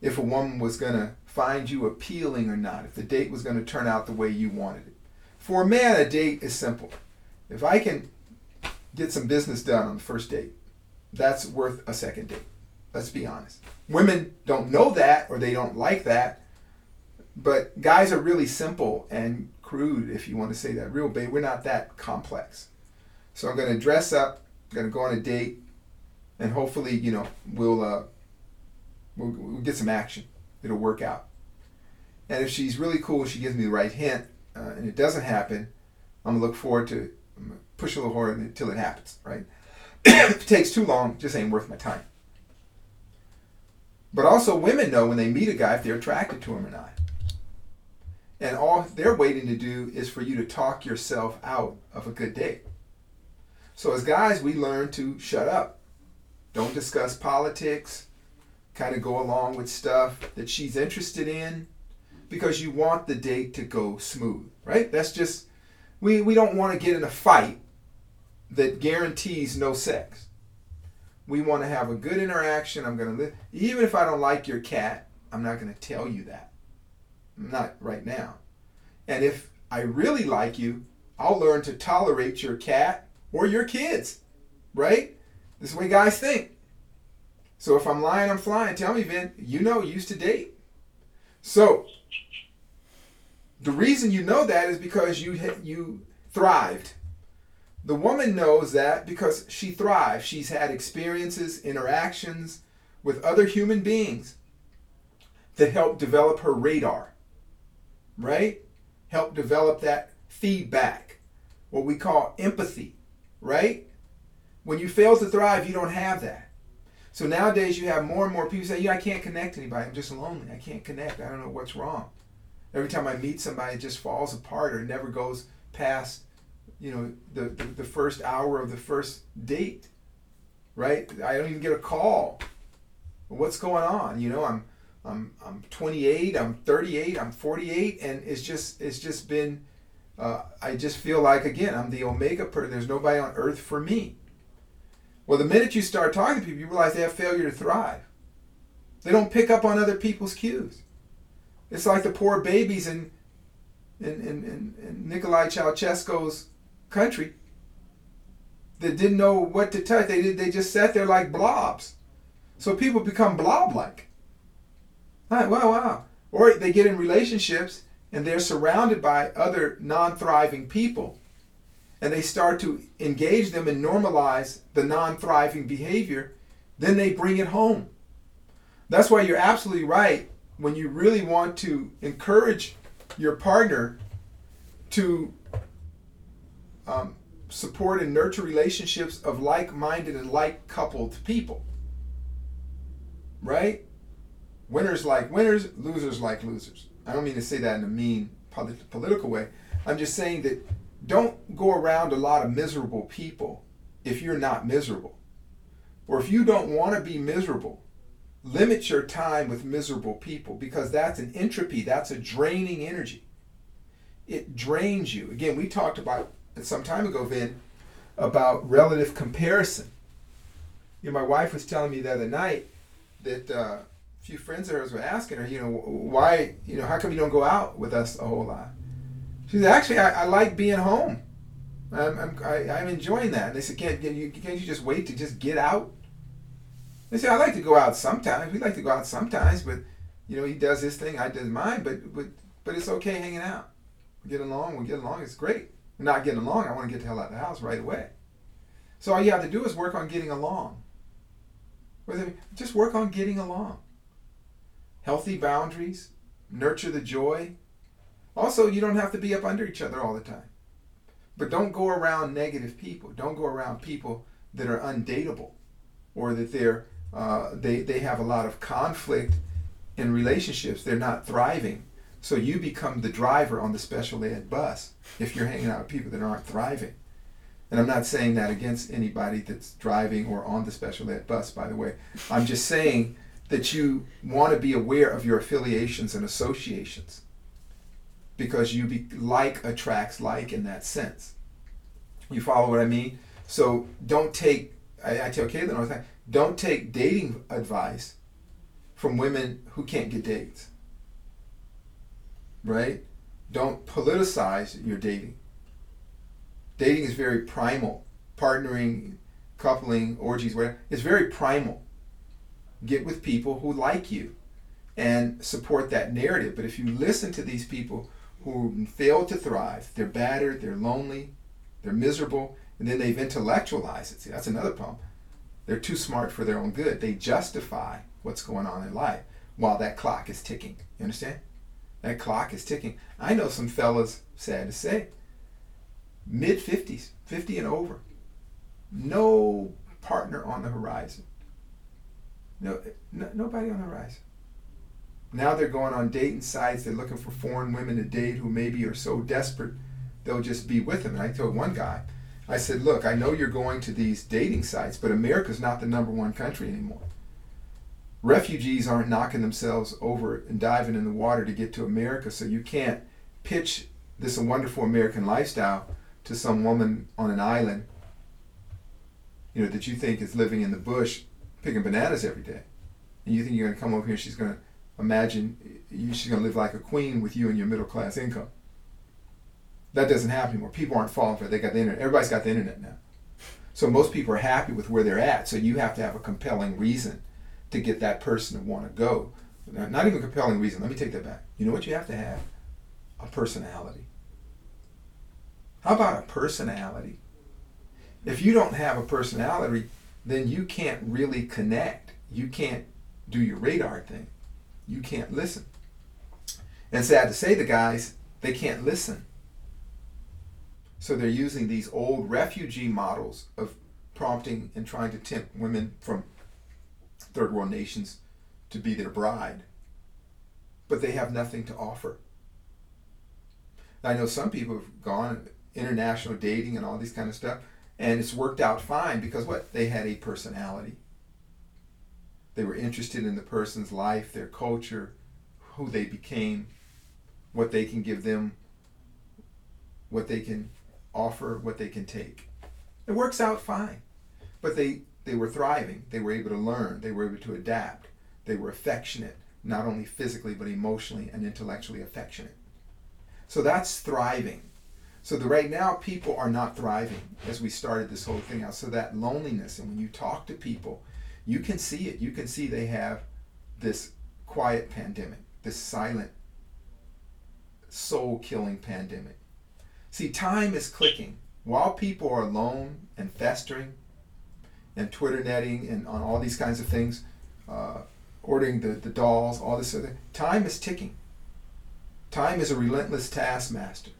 if a woman was going to find you appealing or not, if the date was going to turn out the way you wanted it. For a man, a date is simple. If I can get some business done on the first date, that's worth a second date. Let's be honest. Women don't know that, or they don't like that, but guys are really simple and crude, if you want to say that. Real babe, we're not that complex. So I'm going to dress up, I'm going to go on a date, and hopefully, you know, we'll... Uh, We'll, we'll get some action. It'll work out. And if she's really cool, she gives me the right hint, uh, and it doesn't happen, I'm going to look forward to it. I'm going to push a little harder until it happens, right? If it takes too long, it just ain't worth my time. But also women know when they meet a guy if they're attracted to him or not. And all they're waiting to do is for you to talk yourself out of a good date. So as guys, we learn to shut up. Don't discuss politics. Kind of go along with stuff that she's interested in because you want the date to go smooth, right? That's just, we, we don't want to get in a fight that guarantees no sex. We want to have a good interaction. I'm going to live, even if I don't like your cat, I'm not going to tell you that. Not right now. And if I really like you, I'll learn to tolerate your cat or your kids, right? This is the way guys think. So if I'm lying, I'm flying. Tell me, Vin, you know you used to date. So the reason you know that is because you you thrived. The woman knows that because she thrived. She's had experiences, interactions with other human beings that help develop her radar, right? Help develop that feedback, what we call empathy, right? When you fail to thrive, you don't have that. So nowadays you have more and more people say, yeah, I can't connect to anybody. I'm just lonely. I can't connect. I don't know what's wrong. Every time I meet somebody, it just falls apart or it never goes past, you know, the, the, the first hour of the first date, right? I don't even get a call. What's going on? You know, I'm I'm I'm twenty-eight, I'm thirty-eight, I'm forty-eight, and it's just it's just been, uh, I just feel like, again, I'm the omega person. There's nobody on earth for me. Well, the minute you start talking to people, you realize they have failure to thrive. They don't pick up on other people's cues. It's like the poor babies in, in, in, in, in Nicolae Ceausescu's country that didn't know what to touch. They did. They just sat there like blobs. So people become blob-like. Like, wow, wow. Or they get in relationships and they're surrounded by other non-thriving people. And they start to engage them and normalize the non-thriving behavior. Then they bring it home. That's why you're absolutely right. When you really want to encourage your partner to um, support and nurture relationships of like-minded and like-coupled people, right? Winners like winners, losers like losers. I don't mean to say that in a mean polit- political way. I'm just saying that don't go around a lot of miserable people if you're not miserable. Or if you don't want to be miserable, limit your time with miserable people, because that's an entropy, that's a draining energy. It drains you. Again, we talked about some time ago, Vin, about relative comparison. You know, my wife was telling me the other night that uh, a few friends of hers were asking her, you know, why, you know, how come you don't go out with us a whole lot? She said, actually, I, I like being home. I'm, I'm, I, I'm enjoying that. And they said, can't, can't, you, can't you just wait to just get out? They say, I like to go out sometimes. We like to go out sometimes, but, you know, he does his thing, I do mine, but, but but it's okay hanging out. We get along, we get along, it's great. We're not getting along, I want to get the hell out of the house right away. So all you have to do is work on getting along. Just work on getting along. Healthy boundaries, nurture the joy. Also, you don't have to be up under each other all the time. But don't go around negative people. Don't go around people that are undateable, or that they're Uh, they, they have a lot of conflict in relationships. They're not thriving. So you become the driver on the special ed bus if you're hanging out with people that aren't thriving. And I'm not saying that against anybody that's driving or on the special ed bus, by the way. I'm just saying that you want to be aware of your affiliations and associations, because you be, like attracts like in that sense. You follow what I mean? So don't take, I, I tell Caitlin all the time, don't take dating advice from women who can't get dates, right? Don't politicize your dating. Dating is very primal. Partnering, coupling, orgies, whatever. It's very primal. Get with people who like you and support that narrative. But if you listen to these people who fail to thrive, they're battered, they're lonely, they're miserable, and then they've intellectualized it. See, that's another problem. They're too smart for their own good. They justify what's going on in life while that clock is ticking. You understand? That clock is ticking. I know some fellas, sad to say, mid-fifties, fifty and over, no partner on the horizon. No, no, nobody on the horizon. Now they're going on dating sites. They're looking for foreign women to date who maybe are so desperate they'll just be with them. And I told one guy, I said, look, I know you're going to these dating sites, but America's not the number one country anymore. Refugees aren't knocking themselves over and diving in the water to get to America, so you can't pitch this wonderful American lifestyle to some woman on an island, you know, that you think is living in the bush picking bananas every day. And you think you're going to come over here, she's going to imagine, she's going to live like a queen with you and your middle class income. That doesn't happen anymore. People aren't falling for it. They got the internet. Everybody's got the internet now. So most people are happy with where they're at. So you have to have a compelling reason to get that person to want to go. Not even a compelling reason. Let me take that back. You know what you have to have? A personality. How about a personality? If you don't have a personality, then you can't really connect. You can't do your radar thing. You can't listen. And sad to say, the guys, they can't listen. So they're using these old refugee models of prompting and trying to tempt women from third world nations to be their bride. But they have nothing to offer. I know some people have gone international dating and all these kind of stuff, and it's worked out fine because what? They had a personality. They were interested in the person's life, their culture, who they became, what they can give them, what they can offer, what they can take. It works out fine. But they, they were thriving. They were able to learn. They were able to adapt. They were affectionate, not only physically, but emotionally and intellectually affectionate. So that's thriving. So the, right now, people are not thriving as we started this whole thing out. So that loneliness, and when you talk to people, you can see it. You can see they have this quiet pandemic, this silent, soul-killing pandemic. See, time is clicking. While people are alone and festering and Twitter netting and on all these kinds of things, uh, ordering the, the dolls, all this other, time is ticking. Time is a relentless taskmaster.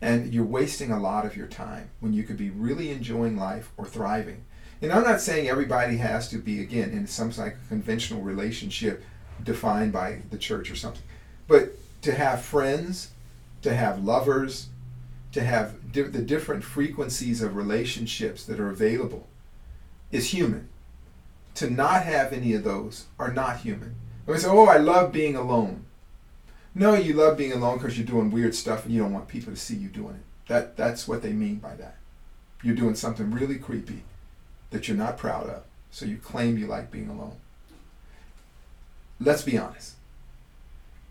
And you're wasting a lot of your time when you could be really enjoying life or thriving. And I'm not saying everybody has to be, again, in some like conventional relationship defined by the church or something. But to have friends, to have lovers, to have di- the different frequencies of relationships that are available is human. To not have any of those are not human. And we say, oh, I love being alone. No, you love being alone because you're doing weird stuff and you don't want people to see you doing it. That, that's what they mean by that. You're doing something really creepy that you're not proud of, so you claim you like being alone. Let's be honest.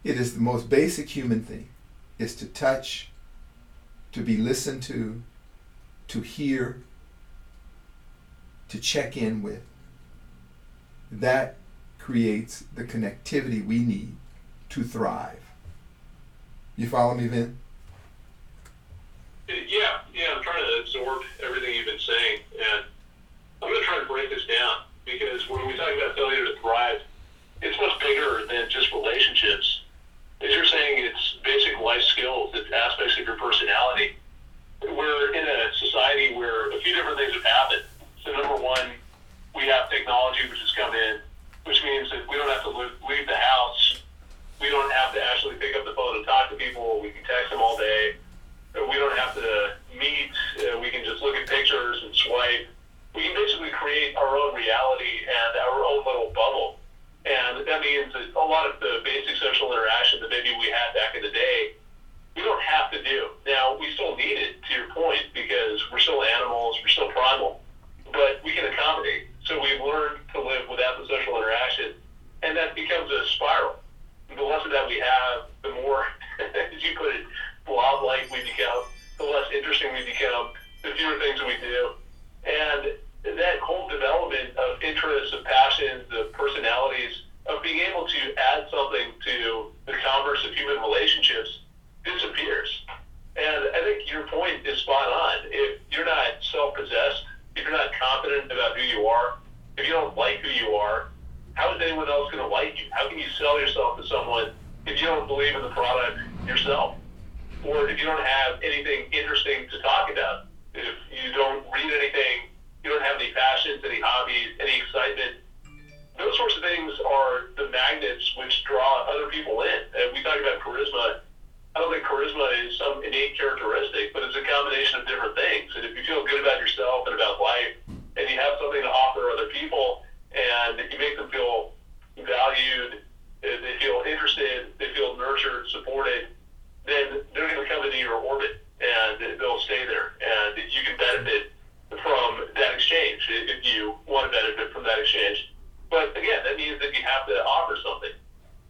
It is the most basic human thing, is to touch, to be listened to, to hear, to check in with. That creates the connectivity we need to thrive. You follow me, Vin? Yeah, yeah, I'm trying to absorb everything you've been saying, and I'm going to try to break this down, because when we talk about failure to thrive, it's much bigger than just relationships. As you're saying, it's basic life skills, it's aspects of your personality. We're in a society where a few different things have happened. So number one, we have technology which has come in, which means that we don't have to leave the house. We don't have to actually pick up the phone and talk to people. We can text them all day. We don't have to meet. We can just look at pictures and swipe. We can basically create our own reality and our own little bubble. And that means that a lot of the basic social interaction that maybe we had back in the day, we don't have to do. Now, we still need it, to your point, because we're still animals, we're still primal, but we can accommodate. So we've learned to live without the social interaction, and that becomes a spiral. The less of that we have, the more, as you put it, blob-like we become, the less interesting we become, the fewer things we do. And that whole development of interests, of passions, of personalities, of being able to add something to the commerce of human relationships disappears. And I think your point is spot on. If you're not self-possessed, if you're not confident about who you are, if you don't like who you are, how is anyone else going to like you? How can you sell yourself to someone if you don't believe in the product yourself? Or if you don't have anything interesting to talk about? If you don't read anything, you don't have any passions, any hobbies, any excitement, those sorts of things are the magnets which draw other people in. And we talk about charisma. I don't think charisma is some innate characteristic, but it's a combination of different things. And if you feel good about yourself and about life, and you have something to offer other people, and you make them feel valued, they feel interested, they feel nurtured, supported, then they're going to come into your orbit and they'll stay there. And you can benefit from that exchange if you want to benefit from that exchange. But again, that means that you have to offer something.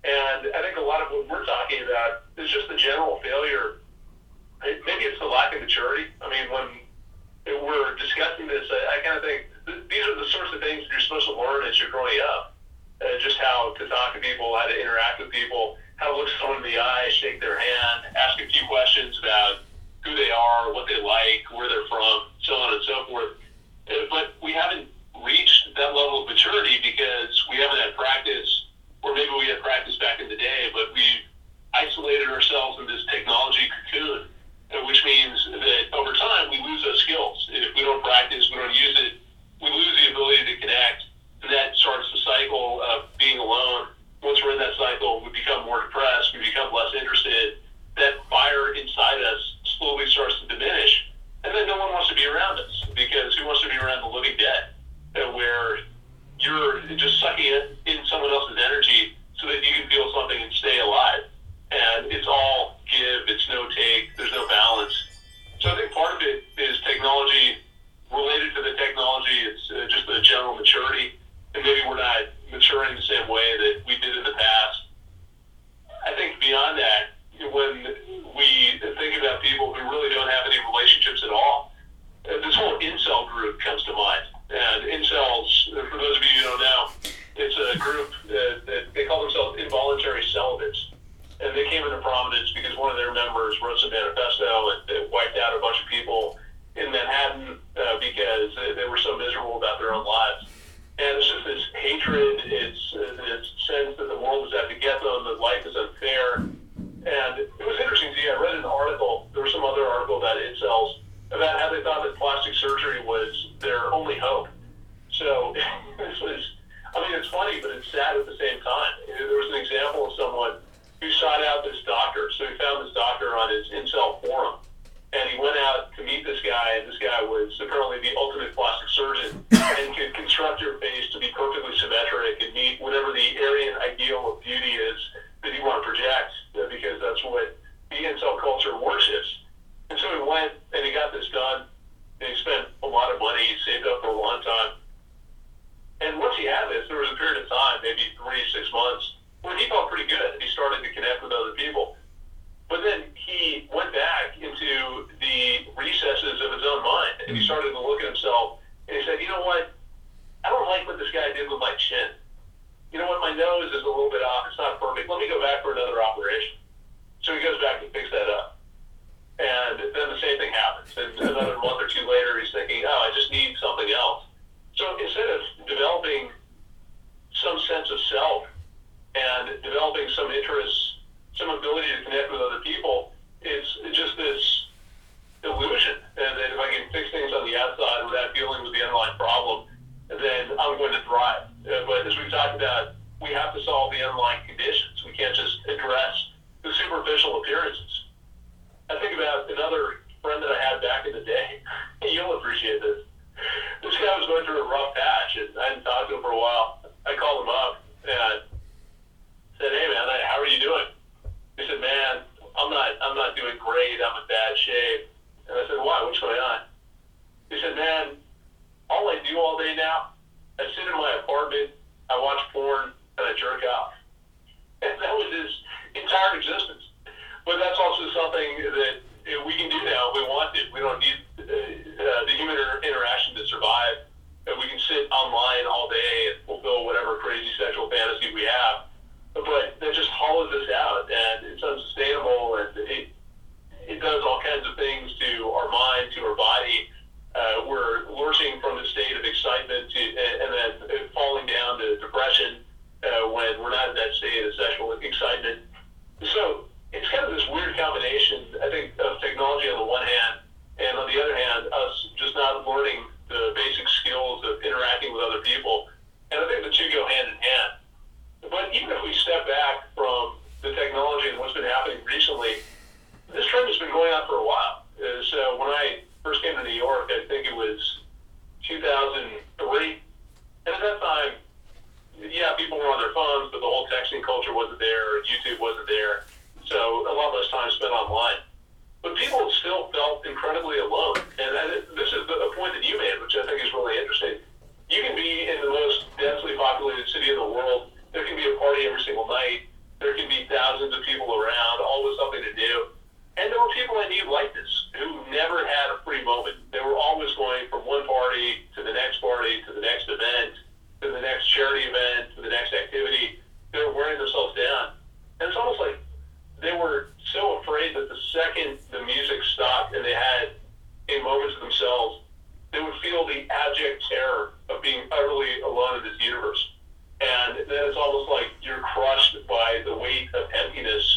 And I think a lot of what we're talking about is just the general failure. Maybe it's the lack of maturity. I mean, when we're discussing this, I, I kind of think, these are the sorts of things that you're supposed to learn as you're growing up. Uh, just how to talk to people, how to interact with people, how to look someone in the eye, shake their hand, ask a few questions about who they are, what they like, where they're from, so on and so forth. Uh, but we haven't reached that level of maturity because we haven't had practice, or maybe we had practice back in the day, but we've isolated ourselves in this technology cocoon, uh, which means that over time we lose those skills. If we don't practice, we don't use it, we lose the ability to connect, and that starts the cycle of being alone. Once we're in that cycle, we become more depressed, we become less interested. That fire inside us slowly starts to diminish, and then no one wants to be around us, because who wants to be around the living dead, where you're just sucking in someone else's energy so that you can feel something and stay alive. And it's all give, it's no take, there's no balance. So I think part of it is technology. Related to the technology, it's uh, just the general maturity, and maybe we're not maturing the same way that we did in the past. I think beyond that, when we think about these people who really don't have any relationships at all. Uh, this whole incel group comes to mind. And incels, for those of you who don't know, it's a group that, that they call themselves involuntary celibates. And they came into prominence because one of their members wrote some manifesto and it wiped out a bunch of people in Manhattan uh, because they, they were so miserable about their own lives. And it's just this hatred, it's this sense that the world is out to get them, that life is unfair. And it was interesting to see, I read an article, there was some other article about incels, about how they thought that plastic surgery was their only hope. So this was, I mean, it's funny, but it's sad at the same time. There was an example of someone who sought out this doctor. So he found this doctor on his incel forum. And he went out to meet this guy, and this guy was apparently the ultimate plastic surgeon and could construct your face to be perfectly symmetric and meet whatever the Aryan ideal of beauty is that you want to project, because that's what the incel culture worships. And so he went, and he got this done, and he spent a lot of money, he saved up for a long time. And once he had this, there was a period of time, maybe three, six months, when he felt pretty good. He started to connect with other people. But then he went back into the recesses of his own mind, and he started to look at himself, and he said, you know what, I don't like what this guy did with my chin. You know what, my nose is a little bit off, it's not perfect, let me go back for another operation. So he goes back to fix that up. And then the same thing happens, and another month or two later, he's thinking, oh, I just need something else. So instead of developing some sense of self and developing some interests, some ability to connect with other people, it's just this illusion that if I can fix things on the outside without dealing with the underlying problem, then I'm going to thrive. But as we've talked about, we have to solve the underlying conditions. We can't just address the superficial appearances. I think about another friend that I had back in the day. You'll appreciate this. This guy was going through a rough patch, and I hadn't talked to him for a while. I called him up, and I said, hey, man, how are you doing? He said, man, I'm not I'm not doing great. I'm in bad shape. And I said, why? What's going on? He said, man, all I do all day now, I sit in my apartment, I watch porn, and I jerk off. And that was his entire existence. But that's also something that we can do now if we want to. We don't need uh, uh, the human interaction to survive. And we can sit online all day and fulfill whatever crazy sexual fantasy we have. But that just hollows us out, and it's unsustainable, and it it does all kinds of things to our mind, to our body. Uh, we're lurching from the state of excitement to, and, and then falling down to depression uh, when we're not in that state of sexual excitement. So it's kind of this weird combination, I think, of technology on the one hand, and on the other hand, us just not learning the basic skills of interacting with other people. And I think the two go hand in hand. But even if we step back from the technology and what's been happening recently, this trend has been going on for a while. Uh, so when I first came to New York, I think it was two thousand three. And at that time, yeah, people were on their phones, but the whole texting culture wasn't there, YouTube wasn't there. So a lot less time spent online. But people still felt incredibly alone. And I, this is the, a point that you made, which I think is really interesting. You can be in the most densely populated city in the world. There can be a party every single night. There can be thousands of people around, always something to do. And there were people I knew like this who never had a free moment. They were always going from one party to the next party, to the next event, to the next charity event, to the next activity. They were wearing themselves down. And it's almost like they were so afraid that the second the music stopped and they had a moment to themselves, they would feel the abject terror of being utterly alone in this universe. And then it's almost like you're crushed by the weight of emptiness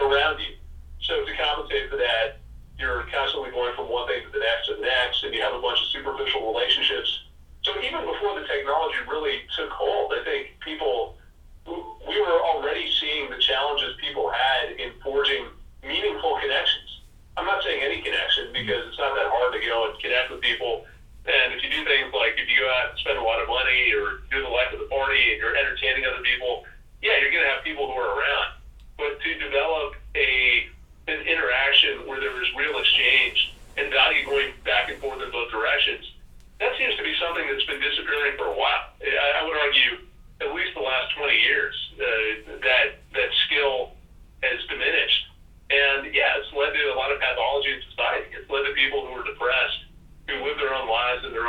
around you. So to compensate for that, you're constantly going from one thing to the next to the next, and you have a bunch of superficial relationships. So even before the technology really took hold, I think people, we were already seeing the challenges people had in forging meaningful connections. I'm not saying any connection, because it's not that hard to go and connect with people. And if you do things like if you go out and spend a lot of money or do the life of the party and you're entertaining other people, yeah, you're going to have people who are around. But to develop a an interaction where there is real exchange and value going back and forth in both directions,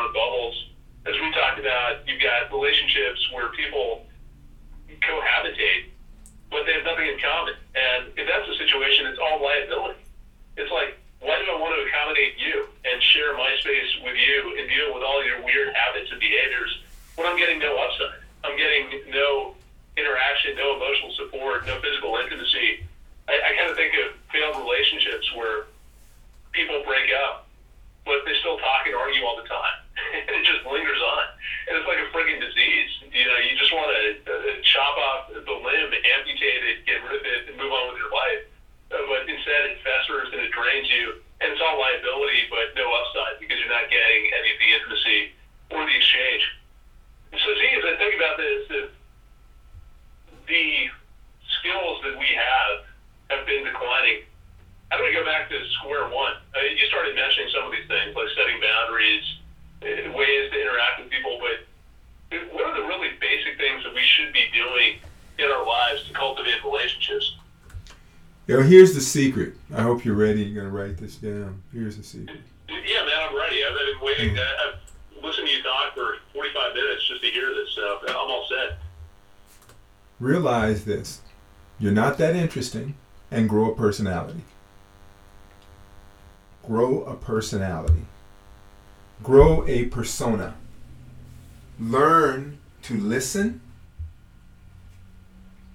are bubbles. As we talked about, you've got relationships where people cohabitate, but they have nothing in common. And if that's the situation, it's all liability. It's like, why do I want to accommodate you and share my space with you and deal with all your weird habits and behaviors when I'm getting no upside? I'm getting no interaction, no emotional support, no physical intimacy. I, I kind of think of failed relationships where people break up, but they still talk and argue all the time. And it just lingers on. And it's like a freaking disease. You know, you just want to uh, chop off the limb, amputate it, get rid of it, and move on with your life. But instead, it festers and it drains you, and it's all liability, but no upside, because you're not getting any of the intimacy or the exchange. So, see, as I think about this, the, the skills that we have have been declining. I'm going to go back to square one. I mean, you started mentioning some of these things, like setting boundaries, ways to interact with people, but what are the really basic things that we should be doing in our lives to cultivate relationships? You know, here's the secret. I hope you're ready. You're going to write this down. Here's the secret. Yeah, man, I'm ready. I've been waiting. I've listened to you talk for forty-five minutes just to hear this, so I'm all set. Realize this. You're not that interesting, and grow a personality. Grow a personality. Grow a persona. Learn to listen.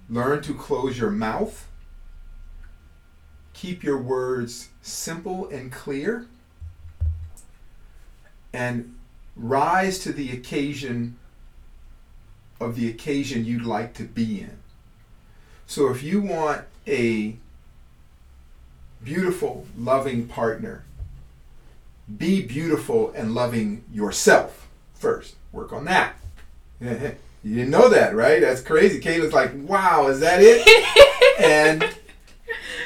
Learn to close your mouth. Keep your words simple and clear, and rise to the occasion of the occasion you'd like to be in. So if you want a beautiful, loving partner, be beautiful and loving yourself first. Work on that. You didn't know that, right? That's crazy. Kayla's like, wow, is that it? And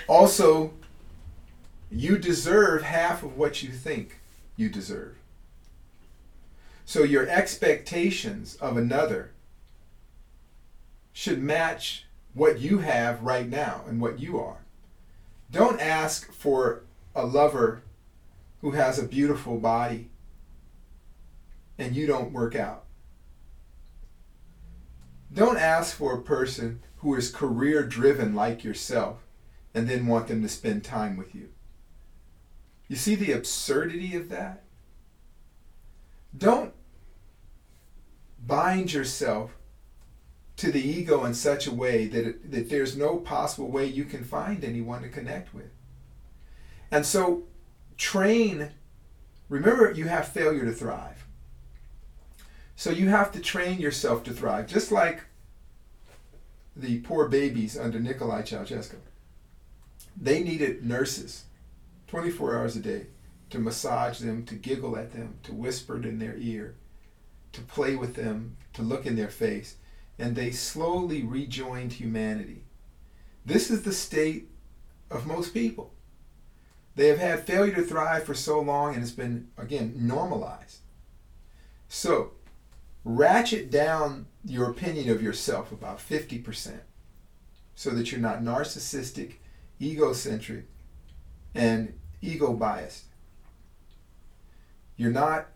also, you deserve half of what you think you deserve. So your expectations of another should match what you have right now and what you are. Don't ask for a lover who has a beautiful body and you don't work out. Don't ask for a person who is career-driven like yourself and then want them to spend time with you. You see the absurdity of that? Don't bind yourself to the ego in such a way that, it, that there's no possible way you can find anyone to connect with. And so train, remember you have failure to thrive. So you have to train yourself to thrive, just like the poor babies under Nicolae Ceausescu. They needed nurses twenty-four hours a day to massage them, to giggle at them, to whisper in their ear, to play with them, to look in their face. And they slowly rejoined humanity. This is the state of most people. They have had failure to thrive for so long, and it's been, again, normalized. So, ratchet down your opinion of yourself about fifty percent so that you're not narcissistic, egocentric, and ego-biased. You're not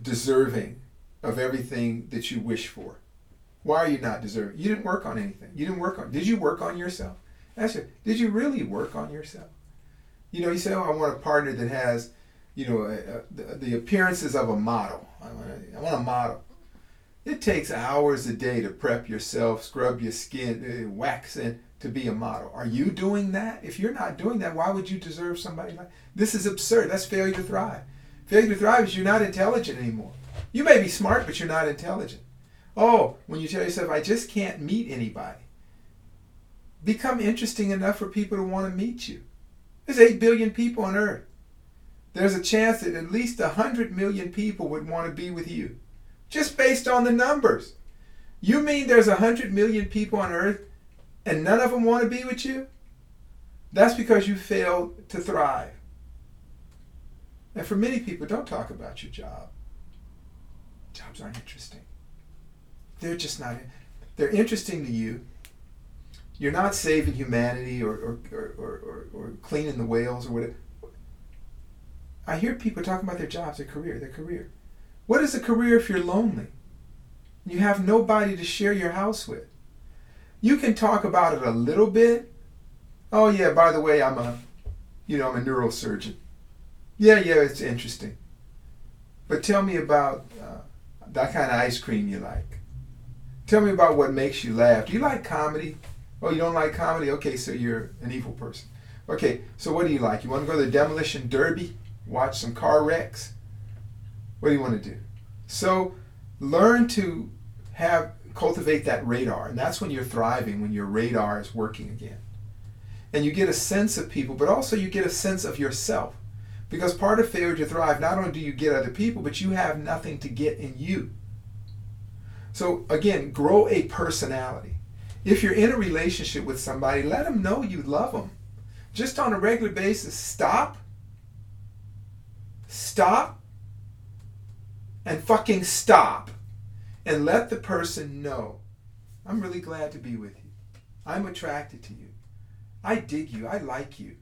deserving of everything that you wish for. Why are you not deserving? You didn't work on anything. You didn't work on, did you work on yourself? That's it. Did you really work on yourself? You know, you say, oh, I want a partner that has, you know, a, a, the, the appearances of a model. I want a, I want a model. It takes hours a day to prep yourself, scrub your skin, wax in, to be a model. Are you doing that? If you're not doing that, why would you deserve somebody like this? Is absurd. That's failure to thrive. Failure to thrive is you're not intelligent anymore. You may be smart, but you're not intelligent. Oh, when you tell yourself, I just can't meet anybody. Become interesting enough for people to want to meet you. There's eight billion people on Earth. There's a chance that at least one hundred million people would want to be with you. Just based on the numbers. You mean there's one hundred million people on Earth and none of them want to be with you? That's because you failed to thrive. And for many people, don't talk about your job. Jobs aren't interesting. They're just not, they're interesting to you. You're not saving humanity or, or, or, or, or cleaning the whales or whatever. I hear people talking about their jobs, their career, their career. What is a career if you're lonely? You have nobody to share your house with. You can talk about it a little bit. Oh yeah, by the way, I'm a, you know, I'm a neurosurgeon. Yeah, yeah, it's interesting. But tell me about uh, that kind of ice cream you like. Tell me about what makes you laugh. Do you like comedy? Oh, you don't like comedy? Okay, so you're an evil person. Okay, so what do you like? You want to go to the demolition derby? Watch some car wrecks? What do you want to do? So learn to have cultivate that radar. And that's when you're thriving, when your radar is working again. And you get a sense of people, but also you get a sense of yourself. Because part of failure to thrive, not only do you get other people, but you have nothing to get in you. So again, grow a personality. If you're in a relationship with somebody, let them know you love them. Just on a regular basis, stop. Stop. And fucking stop. And let the person know, I'm really glad to be with you. I'm attracted to you. I dig you. I like you.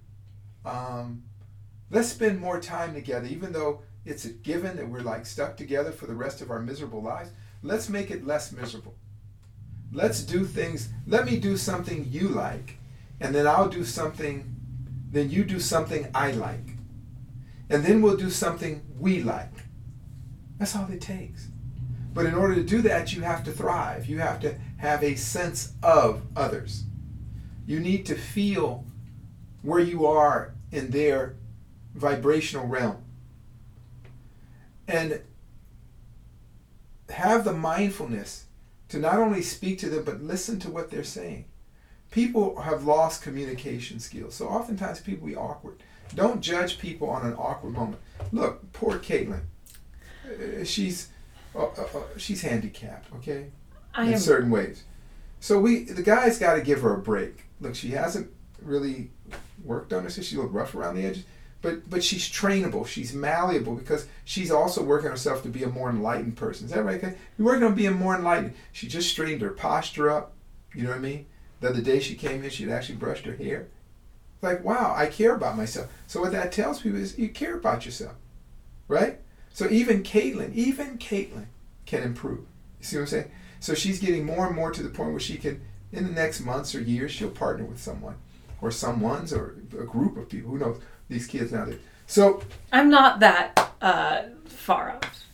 Um... Let's spend more time together, even though it's a given that we're like stuck together for the rest of our miserable lives. Let's make it less miserable. Let's do things. Let me do something you like, and then I'll do something, then you do something I like. And then we'll do something we like. That's all it takes. But in order to do that, you have to thrive. You have to have a sense of others. You need to feel where you are in their vibrational realm, and have the mindfulness to not only speak to them but listen to what they're saying. People have lost communication skills, so oftentimes people be awkward. Don't judge people on an awkward moment. Look, poor Caitlin, uh, she's uh, uh, uh, she's handicapped, okay, I in am. certain ways. So we the guy's got to give her a break. Look, she hasn't really worked on herself. She looked rough around the edges. But but she's trainable, she's malleable, because she's also working herself to be a more enlightened person. Is that right? You're working on being more enlightened. She just straightened her posture up, you know what I mean? The other day she came in, she had actually brushed her hair. Like, wow, I care about myself. So what that tells people is you care about yourself, right? So even Caitlin, even Caitlin can improve. You see what I'm saying? So she's getting more and more to the point where she can, in the next months or years, she'll partner with someone, or someone's, or a group of people, who knows? These kids nowadays. So I'm not that uh, far off.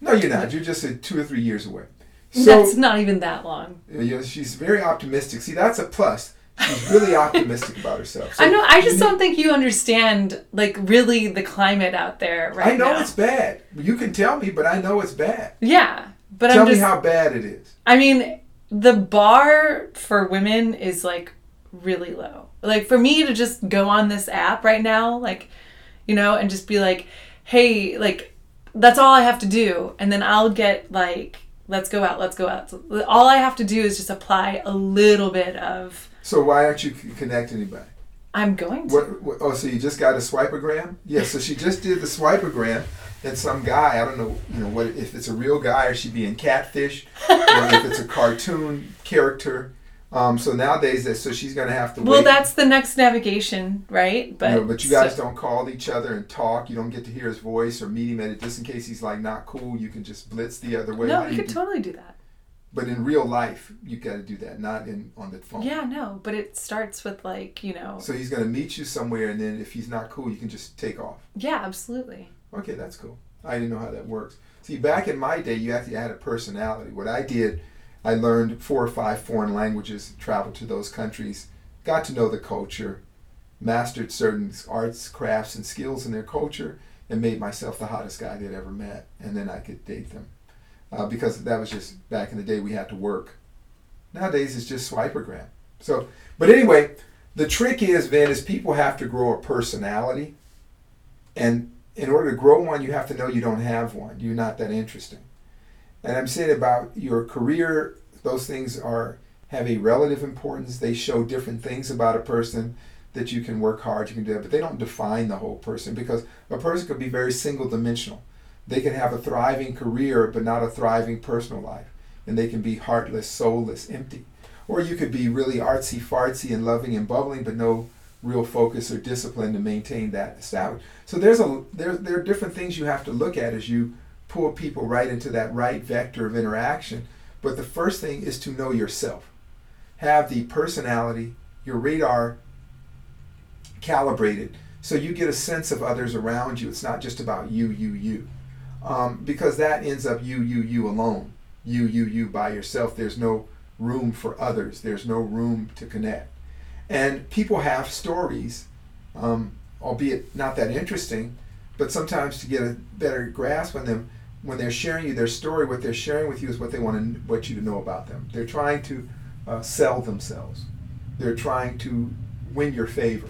No, you're not. You're just uh, two or three years away. So, that's not even that long. Yeah, you know, she's very optimistic. See, that's a plus. She's really optimistic about herself. So I know. I just don't think you understand, like, really the climate out there right now. I know now. It's bad. You can tell me, but I know it's bad. Yeah, but tell I'm just, me how bad it is. I mean, the bar for women is like really low. Like, for me to just go on this app right now, like, you know, and just be like, hey, like, that's all I have to do. And then I'll get, like, let's go out, let's go out. So all I have to do is just apply a little bit of... So why aren't you connect anybody? I'm going to. What, what, oh, so you just got a swipe-a-gram? Yeah, so she just did the swipe-a-gram, and some guy, I don't know, you know, what if it's a real guy or she being catfish, or if it's a cartoon character... Um, so nowadays, so she's going to have to well, wait. Well, that's the next navigation, right? But you, know, but you guys so. don't call each other and talk. You don't get to hear his voice or meet him at it. Just in case he's, like, not cool, you can just blitz the other way. No, we could totally do that. But in real life, you got to do that, not in on the phone. Yeah, no, but it starts with, like, you know. So he's going to meet you somewhere, and then if he's not cool, you can just take off. Yeah, absolutely. Okay, that's cool. I didn't know how that works. See, back in my day, you actually had a personality. What I did... I learned four or five foreign languages, traveled to those countries, got to know the culture, mastered certain arts, crafts, and skills in their culture, and made myself the hottest guy they'd ever met, and then I could date them. Uh, because that was just back in the day we had to work. Nowadays it's just swipergram. So, but anyway, the trick is, Vin, is people have to grow a personality, and in order to grow one, you have to know you don't have one. You're not that interesting. And I'm saying about your career, those things are have a relative importance. They show different things about a person that you can work hard, you can do that, but they don't define the whole person, because a person could be very single-dimensional. They can have a thriving career but not a thriving personal life, and they can be heartless, soulless, empty. Or you could be really artsy-fartsy and loving and bubbling but no real focus or discipline to maintain that established. So there's a there, there are different things you have to look at as you pull people right into that right vector of interaction. But the first thing is to know yourself. Have the personality, your radar calibrated so you get a sense of others around you. It's not just about you, you, you. Um, because that ends up you, you, you alone. You, you, you by yourself. There's no room for others. There's no room to connect. And people have stories, um, albeit not that interesting, but sometimes to get a better grasp on them, when they're sharing you their story, what they're sharing with you is what they want to, what you to know about them. They're trying to uh, sell themselves. They're trying to win your favor.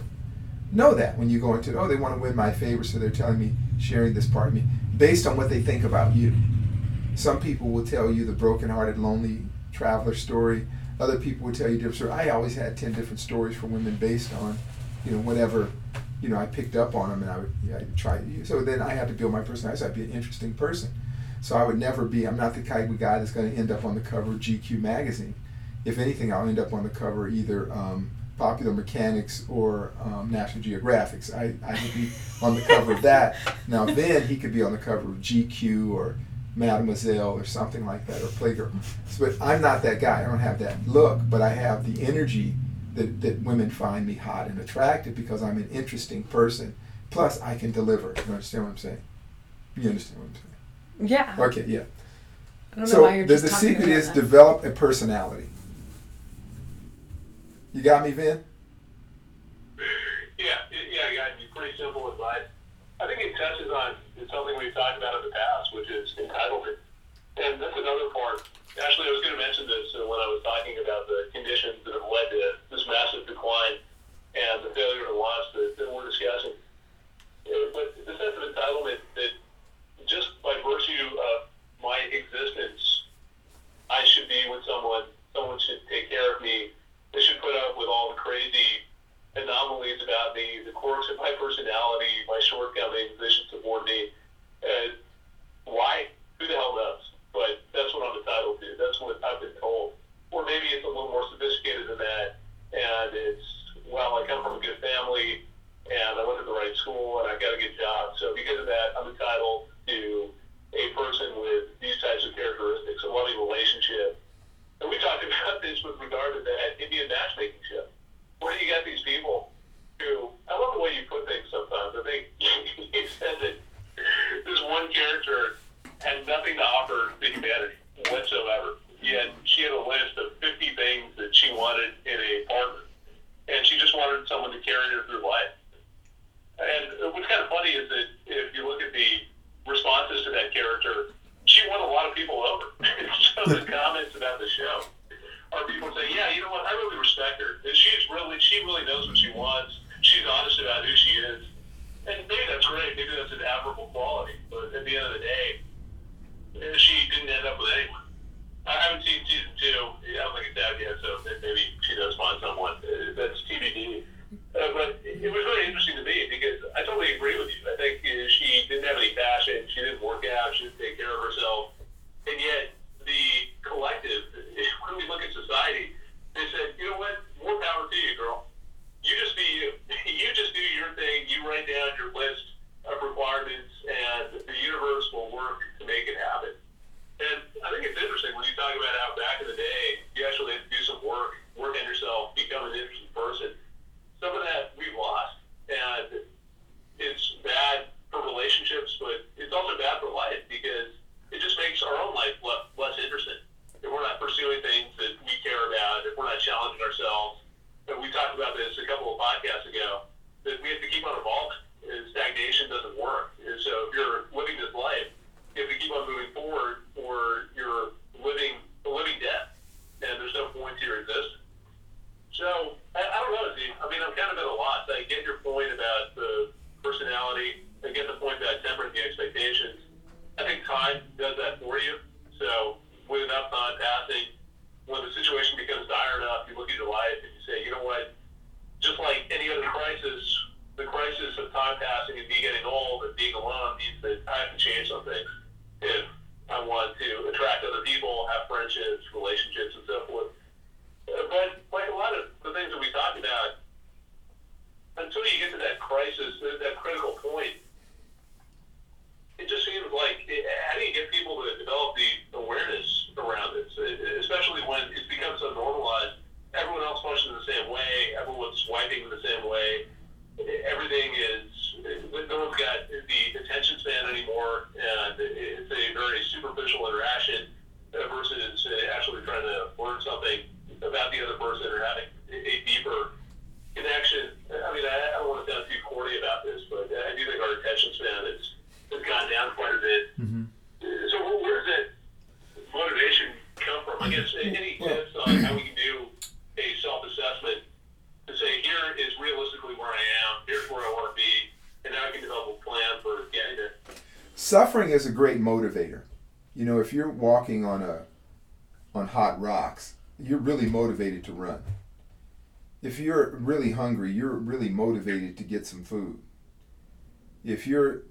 Know that when you go into, oh, they want to win my favor, so they're telling me, sharing this part of me, based on what they think about you. Some people will tell you the broken-hearted, lonely traveler story. Other people will tell you different stories. I always had ten different stories for women based on, you know, whatever, you know, I picked up on them and I would, yeah, I would try to use. So then I had to build my personality, so I'd be an interesting person. So I would never be, I'm not the kind of guy that's going to end up on the cover of G Q magazine. If anything, I'll end up on the cover either um, Popular Mechanics or um, National Geographic. I, I would be on the cover of that. Now then, he could be on the cover of G Q or Mademoiselle or something like that, or Playgirl. So, but I'm not that guy. I don't have that look, but I have the energy that, that women find me hot and attractive because I'm an interesting person. Plus, I can deliver. You understand what I'm saying? You understand what I'm saying? Yeah. Okay, yeah. I don't so know why you're the, just the talking secret about is that. Develop a personality. You got me, Vin? Yeah, yeah, I got you. Pretty simple advice. I think it touches on something we've talked about in the past, which is entitlement. And that's another part. Actually, I was going to mention this when I was talking about the conditions that have led to this massive decline and the failure to launch that, that we're discussing. But the sense of entitlement that just by virtue of my existence, I should be with someone, someone should take care of me, they should put up with all the crazy anomalies about me, the quirks of my personality, my shortcomings, they should support me. Uh, why? Who the hell knows? But that's what I'm entitled to. That's what I've been told. Or maybe it's a little more sophisticated than that, and it's, well, I come from a good family, and I went to the right school, and I got a good job. So because of that, I'm entitled to a person with these types of characteristics, a loving relationship. And we talked about this with regard to that Indian matchmaking show. Where do you got these people who, I love the way you put things sometimes. I think you said that this one character had nothing to offer to humanity whatsoever. Yet she had a list of fifty things that she wanted in a partner. And she just wanted someone to carry her through life. And what's kind of funny is that if you look at the responses to that character, she won a lot of people over. So the comments about the show are people saying, yeah, you know what, I really respect her. And she's really, she really knows what she wants. She's honest about who she is. And maybe that's great. Maybe that's an admirable quality. But at the end of the day, she didn't end up with anyone. I haven't seen season two. I don't think it's out yet, so maybe she does find someone. That's T B D. Uh, but it was really interesting to me because I totally agree with you. I think uh, she didn't have any passion. She didn't work out. She didn't take care of herself. And yet, the collective, when we look at society, they said, you know what, more power to you, girl. You just be you. You just do your thing. You write down your list of requirements, and the universe will work to make it happen. And I think it's interesting when you talk about how back in the day, you actually had to do some work, work on yourself, become an interesting person. Some of that we've lost, and it's bad for relationships, but it's also bad for life because it just makes our own life less, less interesting. If we're not pursuing things that we care about, if we're not challenging ourselves, and we talked about this a couple of podcasts ago, that we have to keep on evolving. Stagnation doesn't work. And so if you're living this life, you have to keep on moving forward, or you're living a living death, and there's no point to your existence. So I, I don't know, Zi. I mean, I'm kind of at a loss. I get your point about the personality. I get the point about tempering the expectations. I think time does that for you. So with enough time passing, when the situation becomes dire enough, you look at your life and you say, you know what? Just like any other crisis, the crisis of time passing and me getting old and being alone means that I have to change some things if I want to attract other people, have friendships, relationships, and so forth. But like a lot of the things that we talked about, uh, it's a very superficial interaction versus actually trying to learn something about the other person or having a deeper connection. I mean, I, I don't want to sound too corny about this, but I do think our attention span has, has gone down quite a bit. Mm-hmm. So where does that motivation come from? I guess any tips on how we can do a self-assessment to say, here is realistically where I am, here's where I want to be, and now I can develop a plan for getting there. Suffering is a great motivator. You know, if you're walking on a on hot rocks, you're really motivated to run. If you're really hungry, you're really motivated to get some food. If you're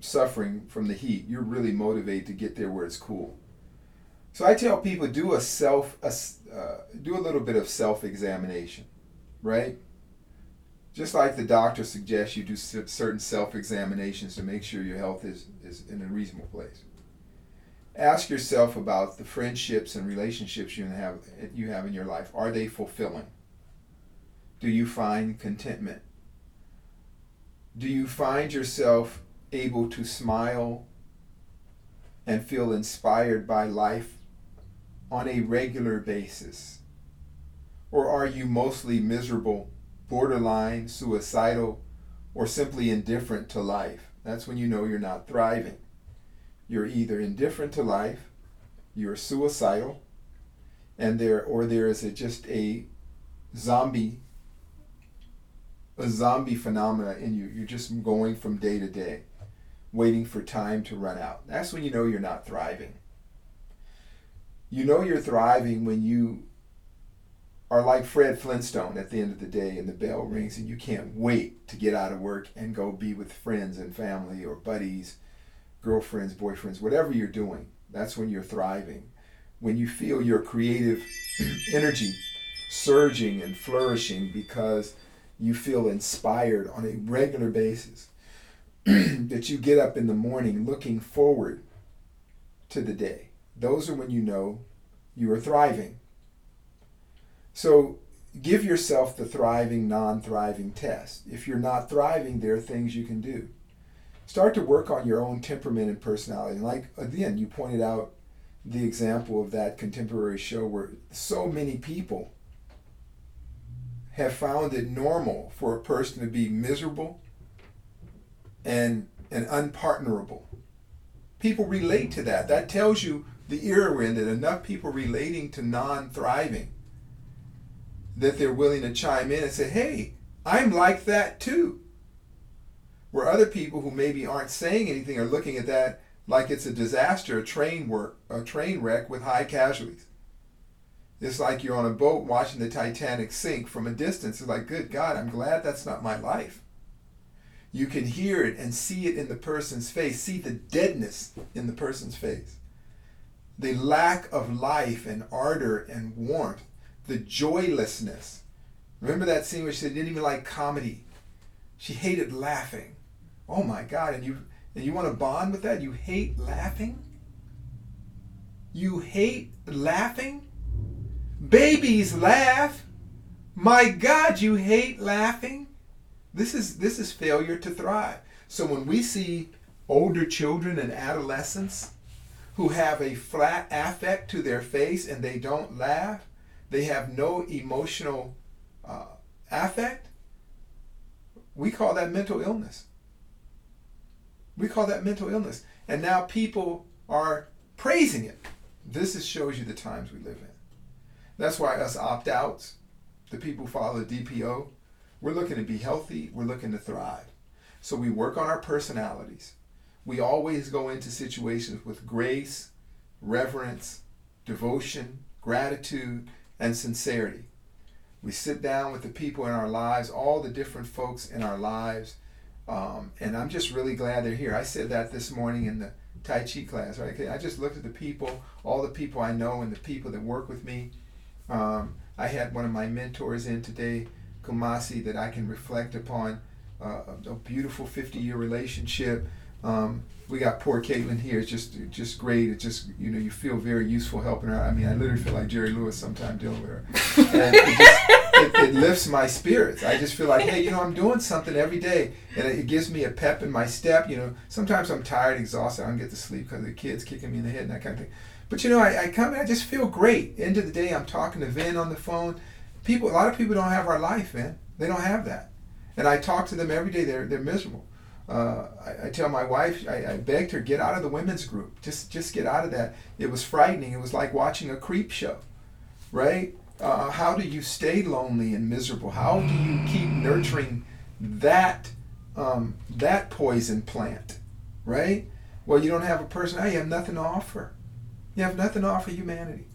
suffering from the heat, you're really motivated to get there where it's cool. So I tell people, do a self, a, uh, do a little bit of self-examination, right? Just like the doctor suggests you do certain self-examinations to make sure your health is, is in a reasonable place. Ask yourself about the friendships and relationships you have you have in your life. Are they fulfilling? Do you find contentment? Do you find yourself able to smile and feel inspired by life on a regular basis? Or are you mostly miserable, borderline, suicidal, or simply indifferent to life? That's when you know you're not thriving. You're either indifferent to life, you're suicidal, and there or there is a, just a zombie, a zombie phenomena in you. You're just going from day to day, waiting for time to run out. That's when you know you're not thriving. You know you're thriving when you are like Fred Flintstone at the end of the day and the bell rings and you can't wait to get out of work and go be with friends and family or buddies, girlfriends, boyfriends, whatever you're doing. That's when you're thriving. When you feel your creative energy surging and flourishing because you feel inspired on a regular basis. That you get up in the morning looking forward to the day. Those are when you know you are thriving. So give yourself the thriving, non-thriving test. If you're not thriving, there are things you can do. Start to work on your own temperament and personality. And like, again, you pointed out the example of that contemporary show where so many people have found it normal for a person to be miserable and and unpartnerable. People relate to that. That tells you the era we're in, that enough people relating to non-thriving that they're willing to chime in and say, hey, I'm like that too. Where other people who maybe aren't saying anything are looking at that like it's a disaster, a train work, a train wreck with high casualties. It's like you're on a boat watching the Titanic sink from a distance. It's like, good God, I'm glad that's not my life. You can hear it and see it in the person's face, see the deadness in the person's face. The lack of life and ardor and warmth, the joylessness. Remember that scene where she said, didn't even like comedy. She hated laughing. Oh my God, and you and you want to bond with that? You hate laughing? You hate laughing? Babies laugh. My God, you hate laughing? This is this is failure to thrive. So when we see older children and adolescents who have a flat affect to their face and they don't laugh, they have no emotional uh, affect, we call that mental illness. We call that mental illness. And now people are praising it. This is, shows you the times we live in. That's why us opt-outs, the people who follow the D P O, we're looking to be healthy, we're looking to thrive. So we work on our personalities. We always go into situations with grace, reverence, devotion, gratitude, and sincerity. We sit down with the people in our lives, all the different folks in our lives, um, and I'm just really glad they're here. I said that this morning in the Tai Chi class, right? I just looked at the people, all the people I know and the people that work with me. Um, I had one of my mentors in today, Kumasi, that I can reflect upon uh, a beautiful fifty-year relationship. Um, we got poor Caitlin here. It's just, just great. It's just, you know, you feel very useful helping her. I mean, I literally feel like Jerry Lewis sometimes dealing with her. And it just, it, it lifts my spirits. I just feel like, hey, you know, I'm doing something every day, and it, it gives me a pep in my step. You know, sometimes I'm tired, exhausted, I don't get to sleep because the kid's kicking me in the head and that kind of thing. But you know, I, I come, I just feel great. End of the day, I'm talking to Vin on the phone. People, a lot of people don't have our life, man. They don't have that. And I talk to them every day. They're they're miserable. Uh, I, I tell my wife, I, I begged her, get out of the women's group. Just just get out of that. It was frightening. It was like watching a creep show, right? Uh, how do you stay lonely and miserable? How do you keep nurturing that um, that poison plant, right? Well, you don't have a person. Oh, you have nothing to offer. You have nothing to offer humanity.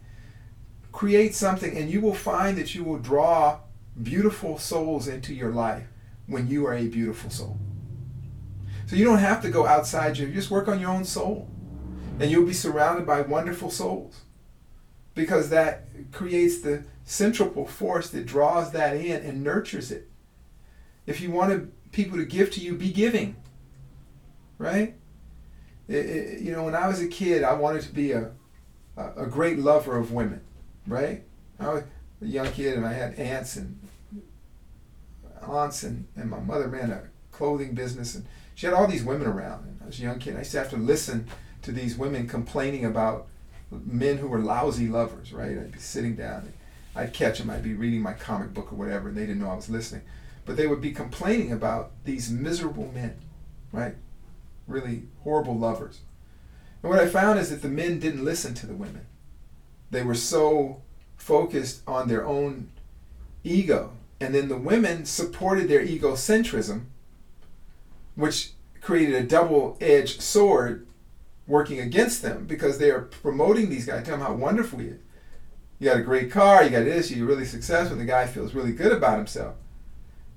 Create something, and you will find that you will draw beautiful souls into your life when you are a beautiful soul. So you don't have to go outside you. You just work on your own soul. And you'll be surrounded by wonderful souls. Because that creates the centripetal force that draws that in and nurtures it. If you want people to give to you, be giving. Right? It, it, you know, when I was a kid, I wanted to be a, a, a great lover of women. Right? I was a young kid and I had aunts and aunts and, and my mother ran a clothing business, and she had all these women around. And I was a young kid. I used to have to listen to these women complaining about men who were lousy lovers, right? I'd be sitting down. And I'd catch them. I'd be reading my comic book or whatever, and they didn't know I was listening. But they would be complaining about these miserable men, right? Really horrible lovers. And what I found is that the men didn't listen to the women. They were so focused on their own ego. And then the women supported their egocentrism, which created a double-edged sword working against them, because they are promoting these guys, telling them how wonderful he is. You got a great car, you got this, you're really successful, and the guy feels really good about himself.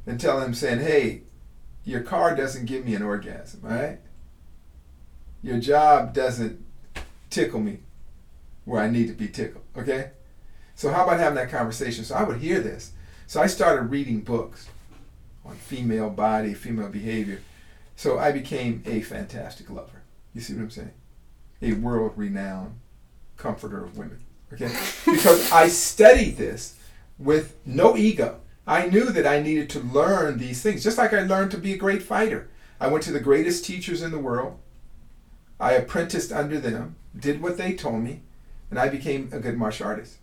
And telling him, saying, hey, your car doesn't give me an orgasm, right? Your job doesn't tickle me where I need to be tickled, okay? So how about having that conversation? So I would hear this. So I started reading books on female body, female behavior. So I became a fantastic lover. You see what I'm saying? A world-renowned comforter of women. Okay? Because I studied this with no ego. I knew that I needed to learn these things, just like I learned to be a great fighter. I went to the greatest teachers in the world. I apprenticed under them, did what they told me, and I became a good martial artist.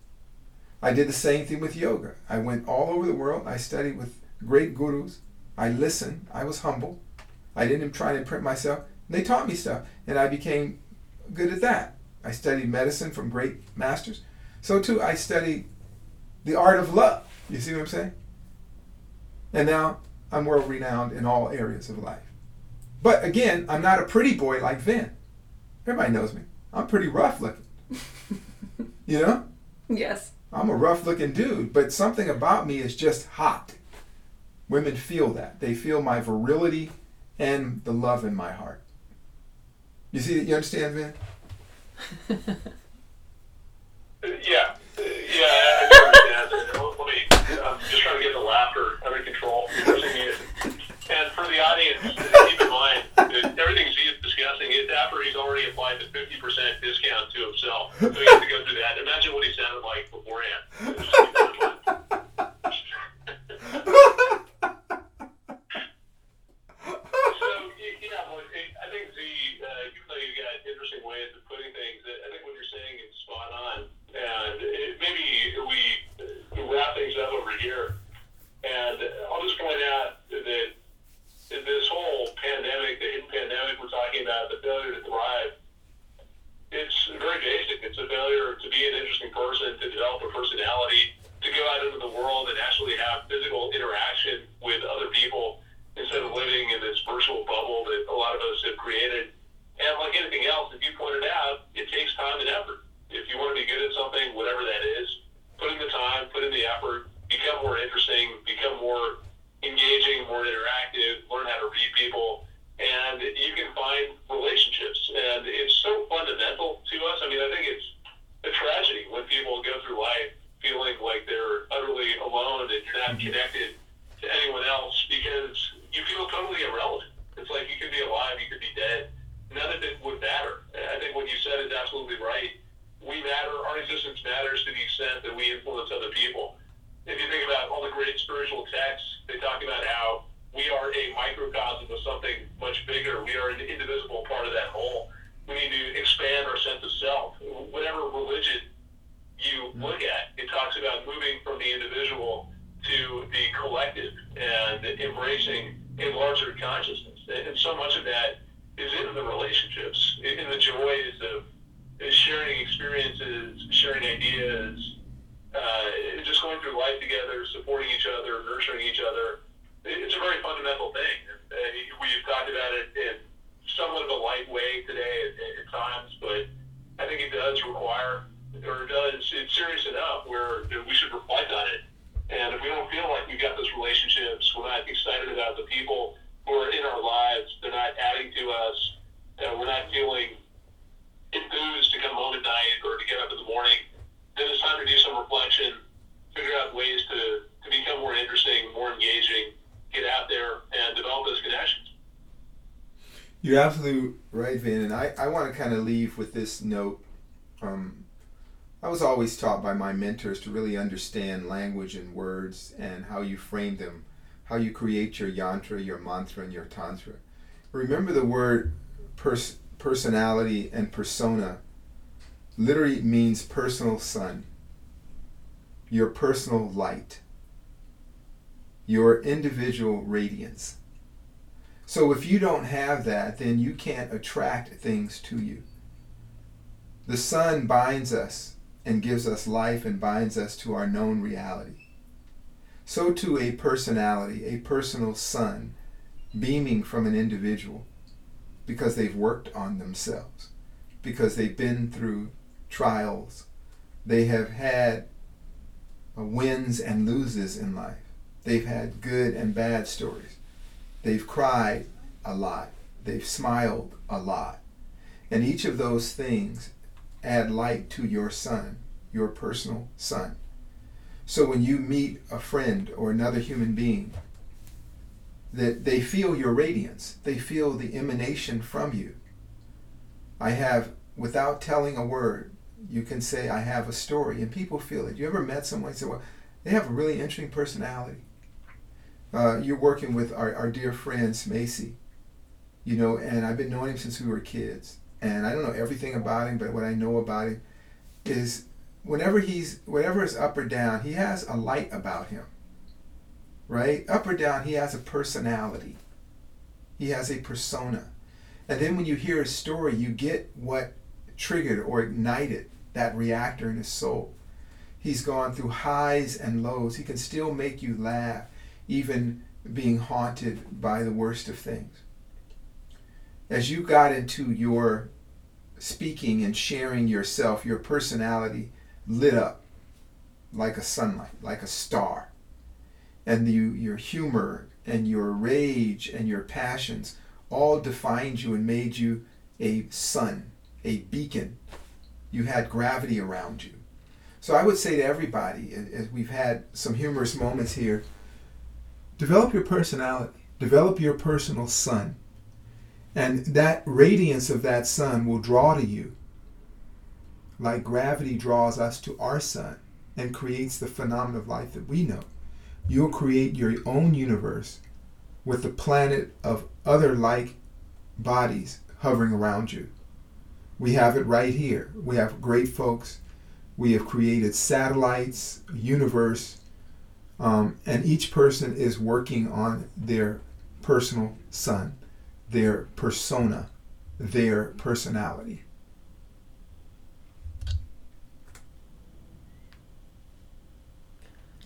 I did the same thing with yoga. I went all over the world. I studied with great gurus. I listened. I was humble. I didn't try to imprint myself. They taught me stuff, and I became good at that. I studied medicine from great masters. So, too, I studied the art of love. You see what I'm saying? And now I'm world-renowned in all areas of life. But, again, I'm not a pretty boy like Vin. Everybody knows me. I'm pretty rough-looking. You know? Yes. I'm a rough-looking dude, but something about me is just hot. Women feel that. They feel my virility and the love in my heart. You see, you understand, Vin? yeah. Yeah, I understand. Let me, I'm just trying to get the laughter under control. And for the audience, keep in mind, that everything Z is discussing is after he's already applied the fifty percent discount to himself. So he has to go through that. Imagine what he sounded like beforehand. Created, and like anything else, if you pointed out, it takes time and effort. If supporting each other, nurturing each other. It's a very fundamental thing. And we've talked about it in somewhat of a light way today at, at times, but I think it does require, or does, it's serious enough where we should reflect on it. And if we don't feel like we've got those relationships, we're not excited about the people who are in our lives, they're not adding to us, and we're not feeling enthused to come home at night or to get up in the morning, then it's time to do some reflection, figure out ways to, to become more interesting, more engaging, get out there and develop those connections. You're absolutely right, Vin, and I, I want to kind of leave with this note. Um, I was always taught by my mentors to really understand language and words and how you frame them, how you create your yantra, your mantra, and your tantra. Remember the word pers- personality and persona literally means personal sun, your personal light, your individual radiance. So if you don't have that, then you can't attract things to you. The sun binds us and gives us life and binds us to our known reality. So too a personality, a personal sun beaming from an individual because they've worked on themselves, because they've been through trials, they have had wins and loses in life. They've had good and bad stories. They've cried a lot. They've smiled a lot. And each of those things add light to your sun, your personal sun. So when you meet a friend or another human being, that they feel your radiance. They feel the emanation from you. I have, without telling a word, you can say, I have a story, and people feel it. You ever met someone and say, well, they have a really interesting personality. Uh, you're working with our, our dear friends, Macy, you know, and I've been knowing him since we were kids. And I don't know everything about him, but what I know about him is whenever he's, whatever is up or down, he has a light about him, right? Up or down, he has a personality. He has a persona. And then when you hear his story, you get what triggered or ignited that reactor in his soul. He's gone through highs and lows. He can still make you laugh, even being haunted by the worst of things. As you got into your speaking and sharing yourself, your personality lit up like a sunlight, like a star. And you, your humor and your rage and your passions all defined you and made you a sun, a beacon. You had gravity around you. So I would say to everybody, as we've had some humorous moments here, develop your personality, develop your personal sun, and that radiance of that sun will draw to you like gravity draws us to our sun and creates the phenomenon of life that we know. You'll create your own universe with the planet of other like bodies hovering around you. We have it right here. We have great folks. We have created satellites, universe, um, and each person is working on their personal sun, their persona, their personality.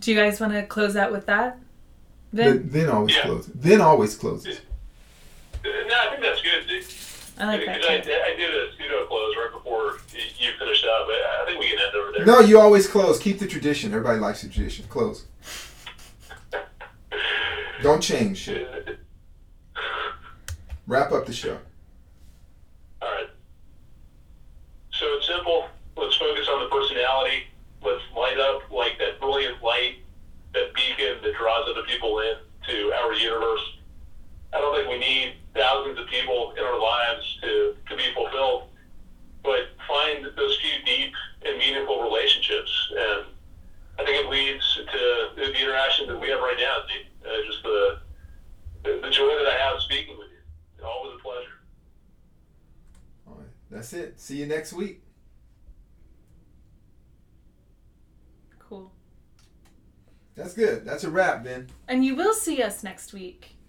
Do you guys want to close out with that? Then, then always yeah. close. Then always close. No, I think that's good. I like that. I, I did a pseudo close right before you finished up. I think we can end over there. No, you always close. Keep the tradition. Everybody likes the tradition. Close. Don't change shit. Wrap up the show. All right. So it's simple. Let's focus on the personality. Let's light up like that brilliant light, that beacon that draws other people in to our universe. I don't think we need thousands of people in our lives to, to be fulfilled, but find those few deep and meaningful relationships. And I think it leads to the interaction that we have right now, uh, just the, the joy that I have speaking with you. Always a pleasure. All right, that's it. See you next week. Cool. That's good. That's a wrap, then. And you will see us next week.